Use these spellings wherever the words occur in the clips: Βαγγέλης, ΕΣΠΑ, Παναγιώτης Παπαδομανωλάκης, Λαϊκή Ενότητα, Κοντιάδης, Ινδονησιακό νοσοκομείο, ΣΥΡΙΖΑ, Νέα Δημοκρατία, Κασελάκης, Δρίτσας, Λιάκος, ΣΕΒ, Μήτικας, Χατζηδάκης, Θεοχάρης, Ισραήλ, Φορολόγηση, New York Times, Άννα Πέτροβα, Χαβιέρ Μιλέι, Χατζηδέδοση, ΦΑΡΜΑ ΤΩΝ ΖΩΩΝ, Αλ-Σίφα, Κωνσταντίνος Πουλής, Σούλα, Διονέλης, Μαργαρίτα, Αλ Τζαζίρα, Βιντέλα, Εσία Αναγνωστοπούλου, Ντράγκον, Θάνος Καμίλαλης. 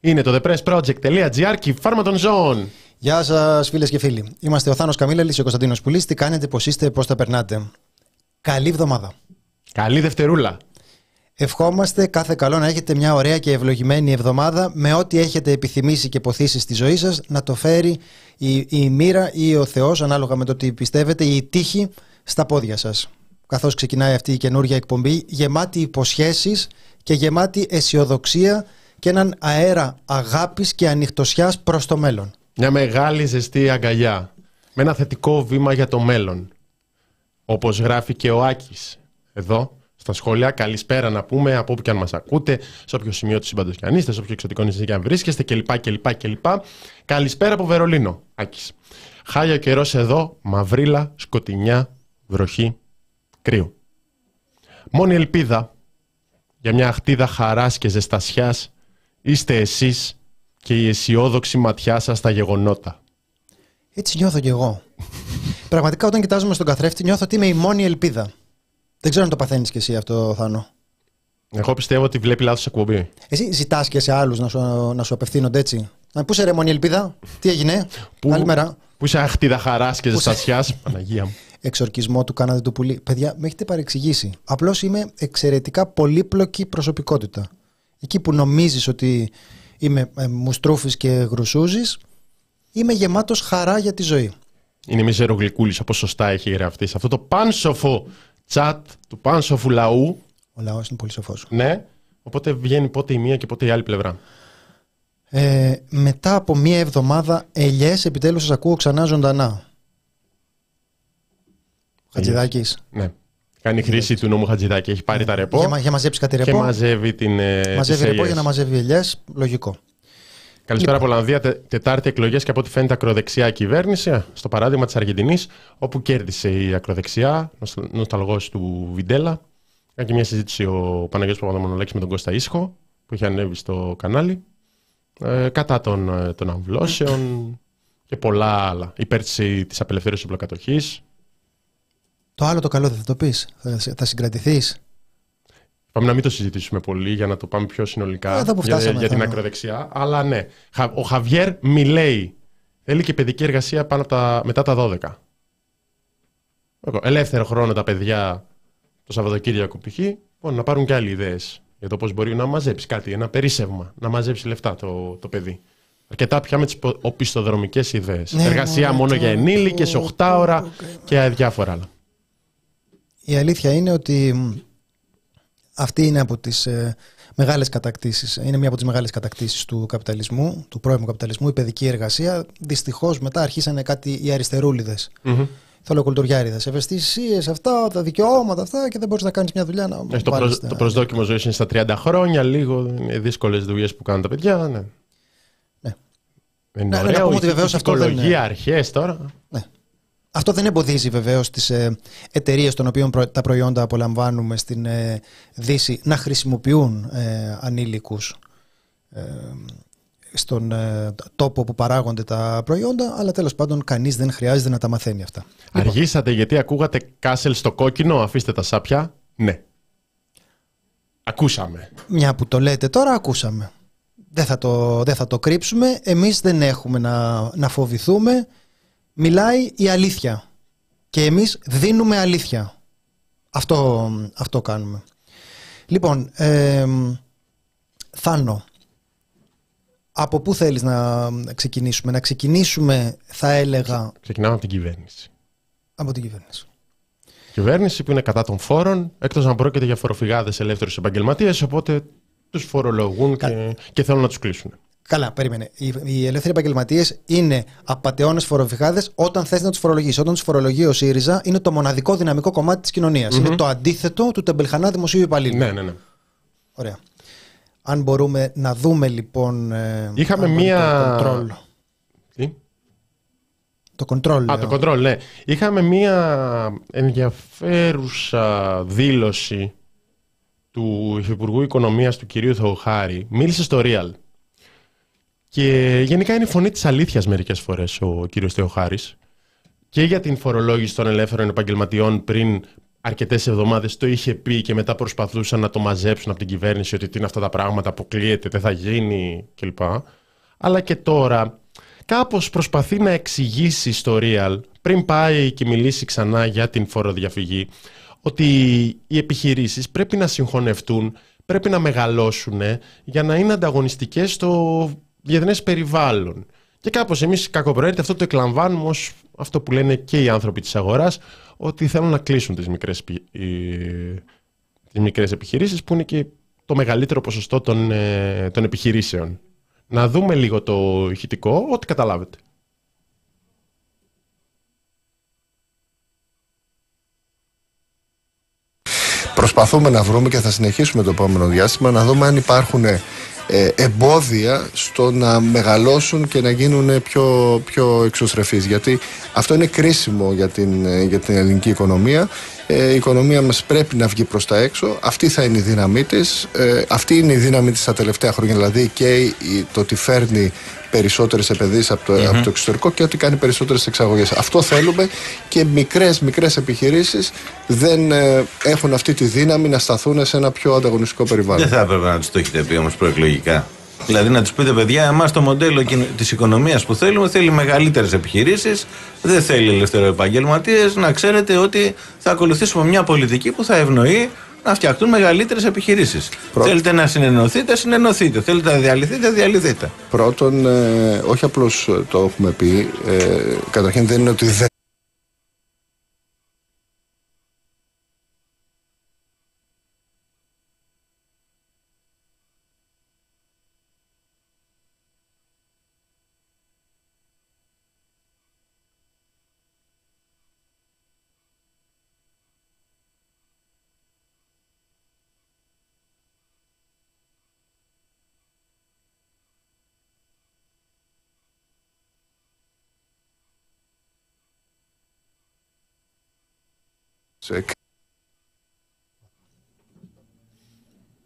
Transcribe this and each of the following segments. Είναι το threadpressproject.gr και η φάρμα των ζώων. Γεια σας φίλες και φίλοι. Είμαστε ο Θάνος Καμίλαλης και ο Κωνσταντίνος Πουλής. Τι κάνετε, πώς είστε, πώς τα περνάτε? Καλή εβδομάδα. Καλή Δευτερούλα. Ευχόμαστε κάθε καλό να έχετε μια ωραία και ευλογημένη εβδομάδα με ό,τι έχετε επιθυμήσει και ποθήσει στη ζωή σας να το φέρει η μοίρα ή ο Θεός, ανάλογα με το τι πιστεύετε, η τύχη στα πόδια σας. Καθώς ξεκινάει αυτή η καινούργια εκπομπή, γεμάτη υποσχέσεις και γεμάτη αισιοδοξία και έναν αέρα αγάπης και ανοιχτωσιάς προς το μέλλον. Μια μεγάλη ζεστή αγκαλιά, με ένα θετικό βήμα για το μέλλον. Όπως γράφει και ο Άκης εδώ στα σχόλια. Καλησπέρα να πούμε από όπου και αν μας ακούτε, σε όποιο σημείο του σύμπαντος και αν είστε, σε όποιο εξωτικό νησί και αν βρίσκεστε κλπ. Καλησπέρα από Βερολίνο, Άκης. Χάλια καιρός εδώ, μαυρίλα, σκοτεινιά, βροχή, κρύο. Μόνη ελπίδα για μια αχτίδα χαράς και ζεστασιάς είστε εσείς και η αισιόδοξη ματιά σας στα γεγονότα. Έτσι νιώθω κι εγώ. Πραγματικά όταν κοιτάζομαι στον καθρέφτη νιώθω ότι είμαι η μόνη ελπίδα. Δεν ξέρω αν το παθαίνεις κι εσύ αυτό, Θάνο. Εγώ πιστεύω ότι βλέπει λάθος εκπομπή. Εσύ ζητάς και σε άλλους να σου απευθύνονται έτσι? Πού είσαι ρε μόνη ελπίδα, τι έγινε, άλλη μέρα. Πού είσαι αχτίδα χαράς και ζεστασιάς, Παναγία μου. Εξορκισμό του κάνατε του πουλί. Παιδιά, με έχετε παρεξηγήσει. Απλώς είμαι εξαιρετικά πολύπλοκη προσωπικότητα. Εκεί που νομίζεις ότι είμαι μουστρούφης και γρουσούζης, είμαι γεμάτος χαρά για τη ζωή. Είναι μιζερογλυκούλης, όπως σωστά έχει γραφτεί σε αυτό το πάνσοφο τσάτ του πάνσοφου λαού. Ο λαός είναι πολύ σοφός. Ναι, οπότε βγαίνει πότε η μία και πότε η άλλη πλευρά. Μετά από μία εβδομάδα ελιές, επιτέλους σας ακούω ξανά ζωντανά. Χατζηδάκης. Ναι. Κάνει χρήση του νόμου Χατζηδάκη. Έχει πάρει τα ρεπό. Για μαζέψει κάτι ρεπό. Και μαζεύει την. Μαζεύει ρεπό για να μαζεύει ελιές. Λογικό. Καλησπέρα από Ολλανδία. Τετάρτη εκλογές και από ό,τι φαίνεται ακροδεξιά κυβέρνηση. Στο παράδειγμα της Αργεντινής, όπου κέρδισε η ακροδεξιά, νοσταλγός του Βιντέλα. Κάνει και μια συζήτηση ο Παναγιώτης Παπαδομανωλάκης με τον Κώστα Ίσχο, που είχε ανέβει στο κανάλι. Κατά των αμβλώσεων και πολλά άλλα. Υπέρ της απελευθέρωσης οπλοκατοχής. Το άλλο το καλό δεν θα το πεις? Θα συγκρατηθείς? Πάμε να μην το συζητήσουμε πολύ για να το πάμε πιο συνολικά για την ακροδεξιά. Αλλά ναι, ο Χαβιέρ Μιλέι θέλει και παιδική εργασία πάνω μετά τα 12. Ελεύθερο χρόνο τα παιδιά το Σαββατοκύριακο π.χ. να πάρουν και άλλοι ιδέες για το πώς μπορεί να μαζέψει κάτι, ένα περίσσευμα, να μαζέψει λεφτά το παιδί. Αρκετά πια με τις οπισθοδρομικές ιδέες. Ναι, εργασία μόνο για ενήλικες, 8 ώρα και διάφορα άλλα. Η αλήθεια είναι ότι αυτή είναι από τις μεγάλες κατακτήσεις. Είναι μία από τις μεγάλες κατακτήσεις του καπιταλισμού, του πρώιμου καπιταλισμού, η παιδική εργασία. Δυστυχώς μετά αρχίσανε κάτι οι αριστερούλιδες, θολοκουλτουριάριδες. Ευαισθησίες, αυτά, τα δικαιώματα, αυτά και δεν μπορείς να κάνεις μια δουλειά να βάλεις. Το προσδόκιμο ζωής είναι στα 30 χρόνια, λίγο δύσκολες δουλειές που κάνουν τα παιδιά. Ναι. Είναι ωραίο, οικολογία, αρχές τώρα. Ναι. Αυτό δεν εμποδίζει βεβαίως τις εταιρείες των οποίων τα προϊόντα απολαμβάνουμε στην Δύση να χρησιμοποιούν ανήλικους στον τόπο που παράγονται τα προϊόντα, αλλά τέλος πάντων κανείς δεν χρειάζεται να τα μαθαίνει αυτά. Αργήσατε γιατί ακούγατε Κάσελ στο κόκκινο, αφήστε τα σάπια. Ναι. Ακούσαμε. Μια που το λέτε τώρα, ακούσαμε. Δεν θα το κρύψουμε, εμείς δεν έχουμε να φοβηθούμε. Μιλάει η αλήθεια και εμείς δίνουμε αλήθεια. Αυτό κάνουμε. Λοιπόν, Θάνο, από πού θέλεις να ξεκινήσουμε? Να ξεκινήσουμε, θα έλεγα... Ξεκινάμε από την κυβέρνηση. από την κυβέρνηση. Κυβέρνηση που είναι κατά των φόρων, εκτός αν πρόκειται για φοροφυγάδες ελεύθερους επαγγελματίες, οπότε τους φορολογούν και θέλουν να τους κλείσουν. Καλά, περίμενε. Οι ελεύθεροι επαγγελματίες είναι απατεώνες φοροφυγάδες όταν θες να τους φορολογείς. Όταν τους φορολογεί ο ΣΥΡΙΖΑ, είναι το μοναδικό δυναμικό κομμάτι της κοινωνίας. Mm-hmm. Είναι το αντίθετο του τεμπελχανά δημοσίου υπαλλήλου. Ναι. Ωραία. Αν μπορούμε να δούμε λοιπόν. Είχαμε μία. Το control. Το control, ναι. Είχαμε μία ενδιαφέρουσα δήλωση του Υφυπουργού Οικονομίας, του κυρίου Θεοχάρη. Μίλησε στο Real. Και γενικά είναι η φωνή της αλήθειας μερικές φορές ο κύριος Θεοχάρης. Και για την φορολόγηση των ελεύθερων επαγγελματιών πριν αρκετές εβδομάδες το είχε πει και μετά προσπαθούσαν να το μαζέψουν από την κυβέρνηση ότι τι είναι αυτά τα πράγματα, αποκλείεται, δεν θα γίνει κλπ. Αλλά και τώρα κάπως προσπαθεί να εξηγήσει στο Real, πριν πάει και μιλήσει ξανά για την φοροδιαφυγή, ότι οι επιχειρήσεις πρέπει να συγχωνευτούν, πρέπει να μεγαλώσουν για να είναι ανταγωνιστικές στο διεθνές περιβάλλον. Και κάπως εμείς κακοπροαίρετα αυτό το εκλαμβάνουμε ως αυτό που λένε και οι άνθρωποι της αγοράς, ότι θέλουν να κλείσουν τις μικρές επιχειρήσεις που είναι και το μεγαλύτερο ποσοστό των επιχειρήσεων. Να δούμε λίγο το ηχητικό, ό,τι καταλάβετε. Προσπαθούμε να βρούμε και θα συνεχίσουμε το επόμενο διάστημα να δούμε αν υπάρχουν εμπόδια στο να μεγαλώσουν και να γίνουν πιο εξωστρεφείς, γιατί αυτό είναι κρίσιμο για την ελληνική οικονομία. Η οικονομία μας πρέπει να βγει προς τα έξω. Αυτή θα είναι η δύναμή της. Αυτή είναι η δύναμη της τα τελευταία χρόνια. Δηλαδή και το ότι φέρνει περισσότερες επενδύσεις από το εξωτερικό και ότι κάνει περισσότερες εξαγωγές. Αυτό θέλουμε και μικρές επιχειρήσεις δεν έχουν αυτή τη δύναμη να σταθούν σε ένα πιο ανταγωνιστικό περιβάλλον. Δεν θα έπρεπε να τους το έχετε πει όμως προεκλογικά. Δηλαδή να τους πείτε, παιδιά, εμάς το μοντέλο της οικονομίας που θέλουμε θέλει μεγαλύτερες επιχειρήσεις, δεν θέλει ελευθεροεπαγγελματίες, να ξέρετε ότι θα ακολουθήσουμε μια πολιτική που θα ευνοεί να φτιαχτούν μεγαλύτερες επιχειρήσεις. Θέλετε να συνενωθείτε, συνενωθείτε. Θέλετε να διαλυθείτε, διαλυθείτε. Πρώτον, όχι απλώς το έχουμε πει, καταρχήν δεν είναι ότι δεν.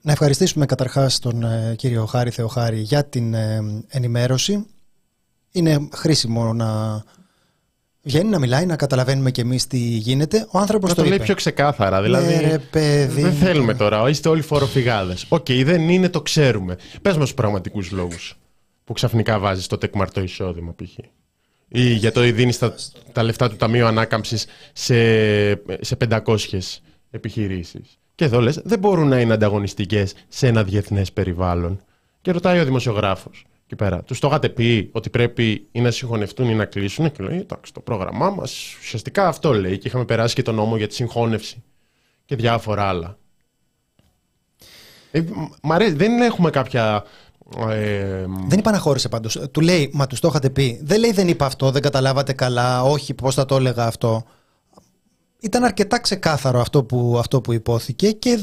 Να ευχαριστήσουμε καταρχάς τον κύριο Χάρη Θεοχάρη για την ενημέρωση. Είναι χρήσιμο να βγαίνει, να μιλάει, να καταλαβαίνουμε κι εμείς τι γίνεται. Ο άνθρωπος να το λέει πιο ξεκάθαρα. Δηλαδή, ρε παιδί, δεν θέλουμε τώρα, είστε όλοι φοροφυγάδες. Οκ, δεν είναι, το ξέρουμε. Πες μας τους πραγματικούς λόγους που ξαφνικά βάζεις το τεκμαρτό εισόδημα π.χ. ή για το ότι δίνεις τα λεφτά του Ταμείου Ανάκαμψης σε 500 επιχειρήσεις. Και εδώ λες, δεν μπορούν να είναι ανταγωνιστικές σε ένα διεθνές περιβάλλον. Και ρωτάει ο δημοσιογράφος εκεί πέρα, τους το είχατε πει ότι πρέπει ή να συγχωνευτούν ή να κλείσουν? Και λέει, εντάξει, το πρόγραμμά μας ουσιαστικά αυτό λέει και είχαμε περάσει και τον νόμο για τη συγχώνευση και διάφορα άλλα. Μ' αρέσει, δεν έχουμε κάποια. Δεν επαναχώρησε πάντως. Του λέει, μα τους το είχατε πει. Δεν λέει, δεν είπα αυτό, δεν καταλάβατε καλά. Όχι, πώς θα το έλεγα αυτό. Ήταν αρκετά ξεκάθαρο αυτό που υπόθηκε και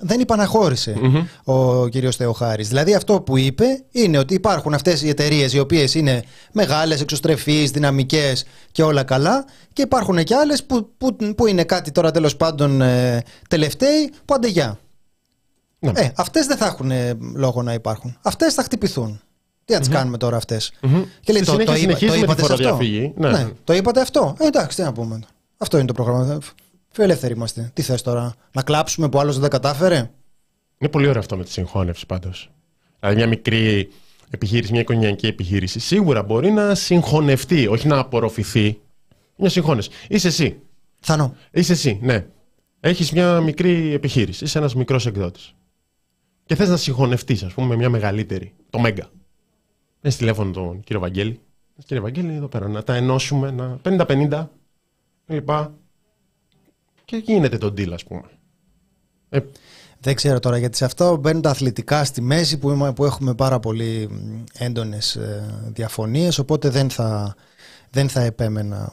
δεν υπαναχώρησε ο κύριος Θεοχάρης. Δηλαδή αυτό που είπε είναι ότι υπάρχουν αυτές οι εταιρείες οι οποίες είναι μεγάλες, εξωστρεφείς, δυναμικές και όλα καλά και υπάρχουν και άλλες που είναι κάτι τώρα τέλος πάντων τελευταίοι που αντεγιά. Ναι. Αυτές δεν θα έχουν λόγο να υπάρχουν. Αυτές θα χτυπηθούν. Τι να τις κάνουμε τώρα αυτές? Και λέει, το είπατε αυτό. Εντάξει, τι να πούμε. Αυτό είναι το πρόγραμμα. Φιλελεύθεροι είμαστε. Τι θες τώρα, να κλάψουμε που άλλος δεν τα κατάφερε? Είναι πολύ ωραίο αυτό με τη συγχώνευση πάντως. Δηλαδή, μια μικρή επιχείρηση, μια οικογενειακή επιχείρηση, σίγουρα μπορεί να συγχωνευτεί, όχι να απορροφηθεί. Μια συγχώνευση. Είσαι εσύ. Θανό. Είσαι εσύ, ναι. Έχεις μια μικρή επιχείρηση. Είσαι ένας μικρός εκδότης. Και θες να συγχωνευτείς, ας πούμε, με μια μεγαλύτερη, το Μέγκα. Πες τηλέφωνο τον κύριο Βαγγέλη. Κύριε Βαγγέλη, εδώ πέρα να τα ενώσουμε, 50-50. λοιπά. Και γίνεται το deal, ας πούμε. Δεν ξέρω τώρα, γιατί σε αυτό μπαίνουν τα αθλητικά στη μέση που έχουμε πάρα πολύ έντονες διαφωνίες, οπότε δεν θα επέμενα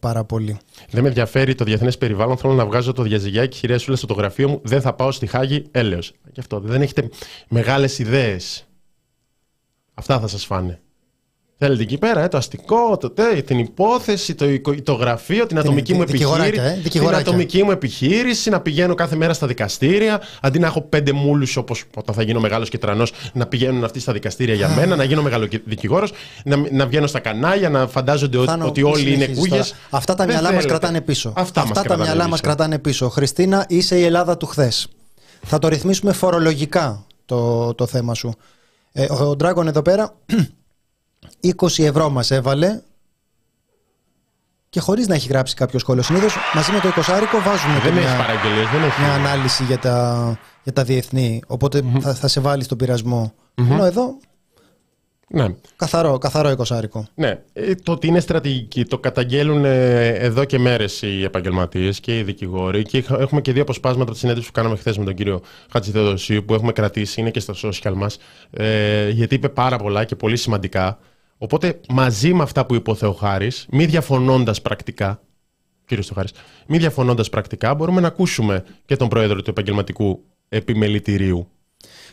πάρα πολύ. Δεν με ενδιαφέρει το διεθνές περιβάλλον, θέλω να βγάζω το διαζυγιάκι και χειρία Σούλα στο το γραφείο μου, δεν θα πάω στη Χάγη, έλεος. Και αυτό, δεν έχετε μεγάλες ιδέες. Αυτά θα σας φάνε. Θέλετε εκεί πέρα, το αστικό, την υπόθεση, το γραφείο, την ατομική μου επιχείρηση. Την ατομική μου επιχείρηση, να πηγαίνω κάθε μέρα στα δικαστήρια. Αντί να έχω 5 μούλους, όπως όταν θα γίνω μεγάλος και τρανός, να πηγαίνουν αυτοί στα δικαστήρια για μένα, να γίνω μεγαλοδικηγόρος, να βγαίνω στα κανάλια, να φαντάζονται ότι όλοι είναι κούγες. Αυτά τα μυαλά μας κρατάνε πίσω. Αυτά τα μυαλά μας κρατάνε πίσω. Χριστίνα, είσαι η Ελλάδα του χθες. Θα το ρυθμίσουμε φορολογικά το θέμα σου. Ο Ντράγκον εδώ πέρα. 20 ευρώ μας έβαλε και χωρίς να έχει γράψει κάποιο σχόλιο. Συνήθως μαζί με το 20άρικο βάζουμε μια ανάλυση για τα διεθνή. Οπότε θα σε βάλει στον πειρασμό. Ενώ εδώ καθαρό 20άρικο. Ναι, το ότι είναι στρατηγική το καταγγέλουν εδώ και μέρες οι επαγγελματίες και οι δικηγόροι. Και έχουμε και δύο αποσπάσματα της συνέντευξης που κάναμε χθες με τον κύριο Χατζηδέδοση που έχουμε κρατήσει, είναι και στα social μας, γιατί είπε πάρα πολλά και πολύ σημαντικά. Οπότε μαζί με αυτά που είπε ο Θεοχάρης, μη διαφωνώντας πρακτικά, μπορούμε να ακούσουμε και τον πρόεδρο του επαγγελματικού επιμελητηρίου.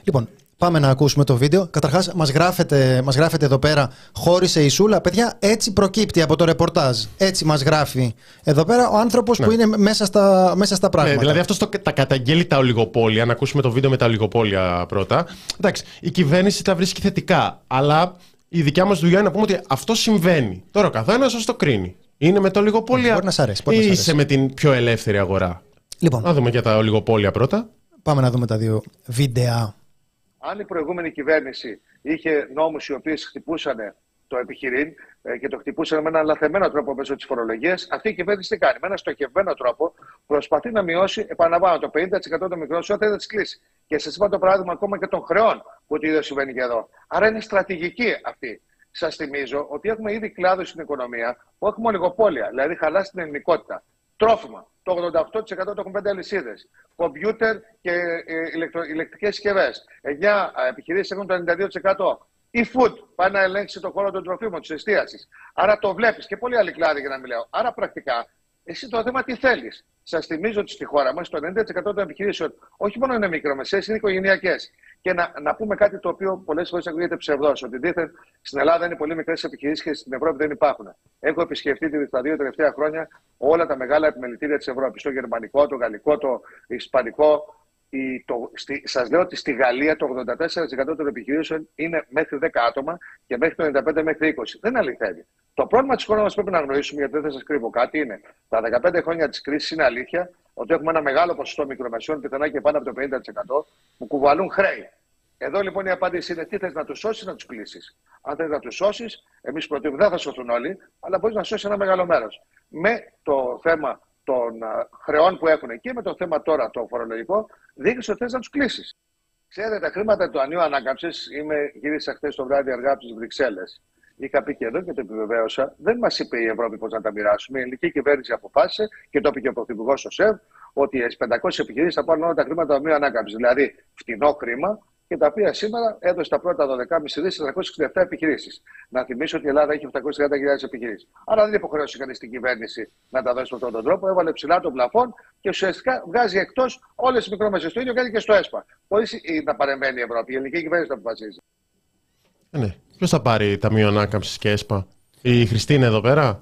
Λοιπόν, πάμε να ακούσουμε το βίντεο. Καταρχάς, μας γράφεται εδώ πέρα, χώρισε η Σούλα. Παιδιά, έτσι προκύπτει από το ρεπορτάζ. Έτσι μας γράφει εδώ πέρα ο άνθρωπος που είναι μέσα στα πράγματα. Ναι, δηλαδή αυτός τα καταγγέλει τα ολιγοπόλια. Να ακούσουμε το βίντεο με τα ολιγοπόλια πρώτα. Εντάξει, η κυβέρνηση τα βρίσκει θετικά, αλλά η δικιά μας δουλειά είναι να πούμε ότι αυτό συμβαίνει. Τώρα ο καθένας σας το κρίνει. Είναι με τα ολιγοπόλια ή είσαι με την πιο ελεύθερη αγορά. Λοιπόν, να δούμε για τα ολιγοπόλια πρώτα. Πάμε να δούμε τα δύο βίντεο. Αν η προηγούμενη κυβέρνηση είχε νόμους οι οποίες χτυπούσαν το επιχειρήν και το χτυπούσαν με έναν λαθεμένο τρόπο μέσω της φορολογίας, αυτή η κυβέρνηση τι κάνει? Με έναν στοχευμένο τρόπο προσπαθεί να μειώσει, επαναλαμβάνω, το 50% των μικρών σου, θα τις κλείσει. Και σας είπα το παράδειγμα ακόμα και των χρεών που το ίδιο συμβαίνει και εδώ. Άρα είναι στρατηγική αυτή. Σας θυμίζω ότι έχουμε ήδη κλάδους στην οικονομία που έχουμε ολιγοπόλια, δηλαδή χαλάσει την ελληνικότητα. Τρόφιμα. Το 88% το έχουν 5 αλυσίδες. Κομπιούτερ και ηλεκτρικές συσκευές. 9 επιχειρήσεις έχουν το 92%. Η food πάει να ελέγξει το χώρο των τροφίμων, της εστίασης. Άρα το βλέπεις και πολλοί άλλοι κλάδοι για να μιλάω. Άρα πρακτικά εσύ το θέμα τι θέλεις. Σας θυμίζω ότι στη χώρα μας το 90% των επιχειρήσεων όχι μόνο είναι μικρομεσαίες, είναι οικογενειακές. Και να πούμε κάτι το οποίο πολλές φορές ακούγεται ψευδός, ότι δήθεν στην Ελλάδα είναι πολύ μικρές επιχειρήσεις και στην Ευρώπη δεν υπάρχουν. Έχω επισκεφτεί τα 2 τελευταία χρόνια όλα τα μεγάλα επιμελητήρια της Ευρώπης, το γερμανικό, το γαλλικό, το ισπανικό. Σας λέω ότι στη Γαλλία το 84% των επιχειρήσεων είναι μέχρι 10 άτομα και μέχρι το 95 μέχρι 20. Δεν αληθεύει. Το πρόβλημα της χώρας μας πρέπει να γνωρίσουμε, γιατί δεν θα σας κρύβω κάτι, είναι τα 15 χρόνια της κρίσης είναι αλήθεια ότι έχουμε ένα μεγάλο ποσοστό μικρομεσαίων, πιθανά και πάνω από το 50%, που κουβαλούν χρέη. Εδώ λοιπόν η απάντηση είναι τι θες να τους σώσεις, να τους κλείσεις. Αν θες να τους σώσεις, εμείς προτείνουμε, δεν θα σωθούν όλοι, αλλά μπορείς να σώσεις ένα μεγάλο μέρος. Με το θέμα των χρεών που έχουν και με το θέμα τώρα το φορολογικό, δείχνεις ότι θες να τους κλείσεις. Ξέρετε, τα χρήματα του Ανίου Ανάκαμψης, γύρισα χθες το βράδυ αργά από τις Βρυξέλλες. Είχα πει και εδώ και το επιβεβαίωσα, δεν μας είπε η Ευρώπη πώς να τα μοιράσουμε. Η ελληνική κυβέρνηση αποφάσισε και το είπε και ο Πρωθυπουργός στο ΣΕΒ ότι οι 500 επιχειρήσεις θα πάρουν όλα τα χρήματα του Ανίου Ανάκαμψης. Δηλαδή, φτηνό χρήμα και τα οποία σήμερα έδωσε τα πρώτα 12,5 δις σε 367 επιχειρήσεις. Να θυμίσω ότι η Ελλάδα έχει 730.000 επιχειρήσεις. Άρα δεν υποχρέωσε κανείς την κυβέρνηση να τα δώσει με αυτόν τον τρόπο. Έβαλε ψηλά τον πλαφόν και ουσιαστικά βγάζει εκτός όλες τις μικρομεσαίες. Το ίδιο κάνει και στο ΕΣΠΑ. Χωρίς να παρεμβαίνει η Ευρώπη. Η ελληνική κυβέρνηση τα αποφασίζει. Ναι. Ποιος θα πάρει ταμείο ανάκαμψης και ΕΣΠΑ? Η Χριστίνα εδώ πέρα. Έλα,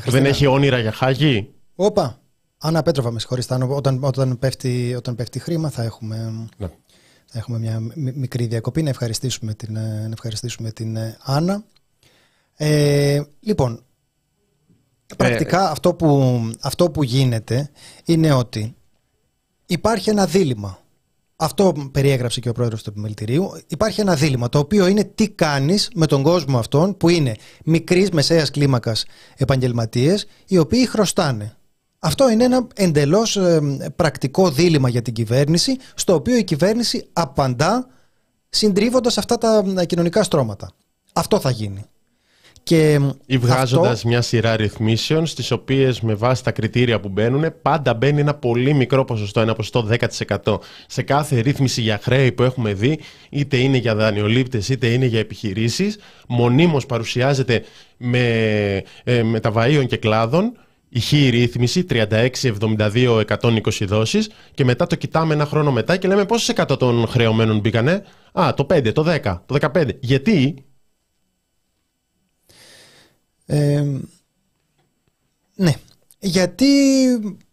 Χριστίνα. Δεν έχει όνειρα για Χάγη. Όπα. Άννα Πέτροβα, με συγχωρείς. Όταν πέφτει χρήμα θα έχουμε. Ναι. Θα έχουμε μια μικρή διακοπή, να ευχαριστήσουμε την Άννα. Λοιπόν, πρακτικά αυτό που γίνεται είναι ότι υπάρχει ένα δίλημμα. Αυτό περιέγραψε και ο πρόεδρος του επιμελητηρίου. Υπάρχει ένα δίλημμα, το οποίο είναι τι κάνεις με τον κόσμο αυτόν που είναι μικρής μεσαίας κλίμακας επαγγελματίες, οι οποίοι χρωστάνε. Αυτό είναι ένα εντελώς πρακτικό δίλημμα για την κυβέρνηση, στο οποίο η κυβέρνηση απαντά συντρίβοντας αυτά τα κοινωνικά στρώματα. Αυτό θα γίνει. Ή βγάζοντας μια σειρά ρυθμίσεων, στις οποίες με βάση τα κριτήρια που μπαίνουν, πάντα μπαίνει ένα πολύ μικρό ποσοστό, ένα ποσοστό 10%. Σε κάθε ρύθμιση για χρέη που έχουμε δει, είτε είναι για δανειολήπτες, είτε είναι για επιχειρήσεις, μονίμως παρουσιάζεται με τα βαΐων και κλάδων η χή ρύθμιση 36-72-120 δόσεις, και μετά το κοιτάμε ένα χρόνο μετά και λέμε πόσο εκατό των χρεωμένων μπήκανε. Α, το 5, το 10, το 15. Γιατί? Ναι. Γιατί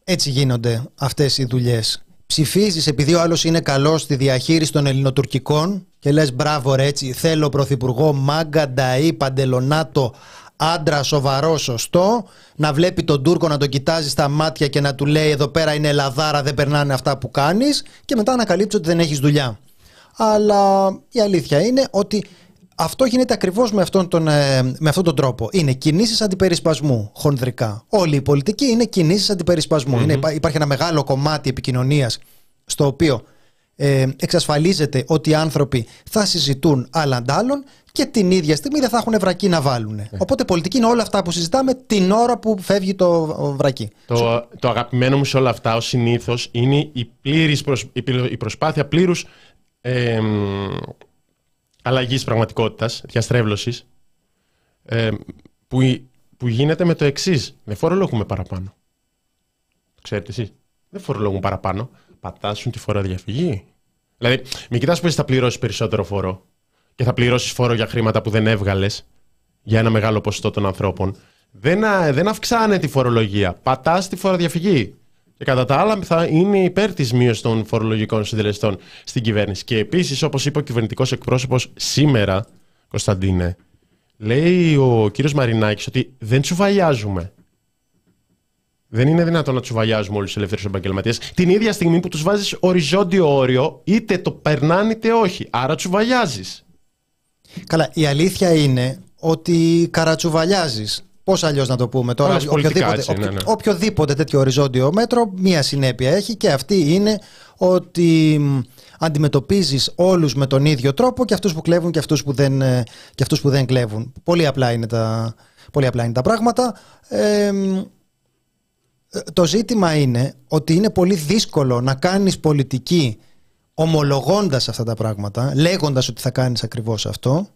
έτσι γίνονται αυτές οι δουλειές. Ψηφίζεις επειδή ο άλλος είναι καλός στη διαχείριση των ελληνοτουρκικών και λες μπράβο ρε, έτσι θέλω πρωθυπουργό μάγκα, νταΐ, παντελονάτο, άντρα σοβαρό, σωστό, να βλέπει τον Τούρκο, να τον κοιτάζει στα μάτια και να του λέει εδώ πέρα είναι λαδάρα, δεν περνάνε αυτά που κάνεις, και μετά ανακαλύψει ότι δεν έχεις δουλειά. Αλλά η αλήθεια είναι ότι αυτό γίνεται ακριβώς με αυτόν τον τρόπο. Είναι κινήσεις αντιπερισπασμού, χονδρικά. Όλη η πολιτική είναι κινήσεις αντιπερισπασμού. Υπάρχει ένα μεγάλο κομμάτι επικοινωνίας στο οποίο εξασφαλίζεται ότι οι άνθρωποι θα συζητούν άλλα αντάλλων και την ίδια στιγμή δεν θα έχουν βρακί να βάλουν. Οπότε πολιτική είναι όλα αυτά που συζητάμε την ώρα που φεύγει το βρακί. Το αγαπημένο μου σε όλα αυτά, ως συνήθως, είναι η προσπάθεια πλήρους αλλαγής πραγματικότητας, διαστρέβλωσης, που γίνεται με το εξής. Δεν φορολογούμε παραπάνω. Το ξέρετε εσείς. Δεν φορολογούν παραπάνω. Πατάσουν τη φοροδιαφυγή. Δηλαδή, μην κοιτάς που εσύ θα πληρώσεις περισσότερο φόρο και θα πληρώσεις φόρο για χρήματα που δεν έβγαλες για ένα μεγάλο ποσοστό των ανθρώπων. Δεν αυξάνεται η φορολογία. Πατάς τη φοροδιαφυγή. Και κατά τα άλλα θα είναι υπέρ της μείωσης των φορολογικών συντελεστών στην κυβέρνηση. Και επίσης, όπως είπε ο κυβερνητικός εκπρόσωπος σήμερα, Κωνσταντίνε, λέει ο κύριος Μαρινάκης ότι δεν τσουβαλιάζουμε. Δεν είναι δυνατόν να τσουβαλιάζουμε όλους τους ελεύθερους επαγγελματίες την ίδια στιγμή που τους βάζεις οριζόντιο όριο, είτε το περνάνε είτε όχι. Άρα τσουβαλιάζεις. Καλά, η αλήθεια είναι ότι καρατσουβαλιάζεις. Πώς αλλιώς να το πούμε τώρα? Οποιοδήποτε τέτοιο οριζόντιο μέτρο, μία συνέπεια έχει, και αυτή είναι ότι αντιμετωπίζεις όλους με τον ίδιο τρόπο, και αυτούς που κλέβουν και αυτούς που δεν κλέβουν. Πολύ απλά είναι τα πράγματα. Το ζήτημα είναι ότι είναι πολύ δύσκολο να κάνεις πολιτική ομολογώντας αυτά τα πράγματα, λέγοντας ότι θα κάνεις ακριβώς αυτό,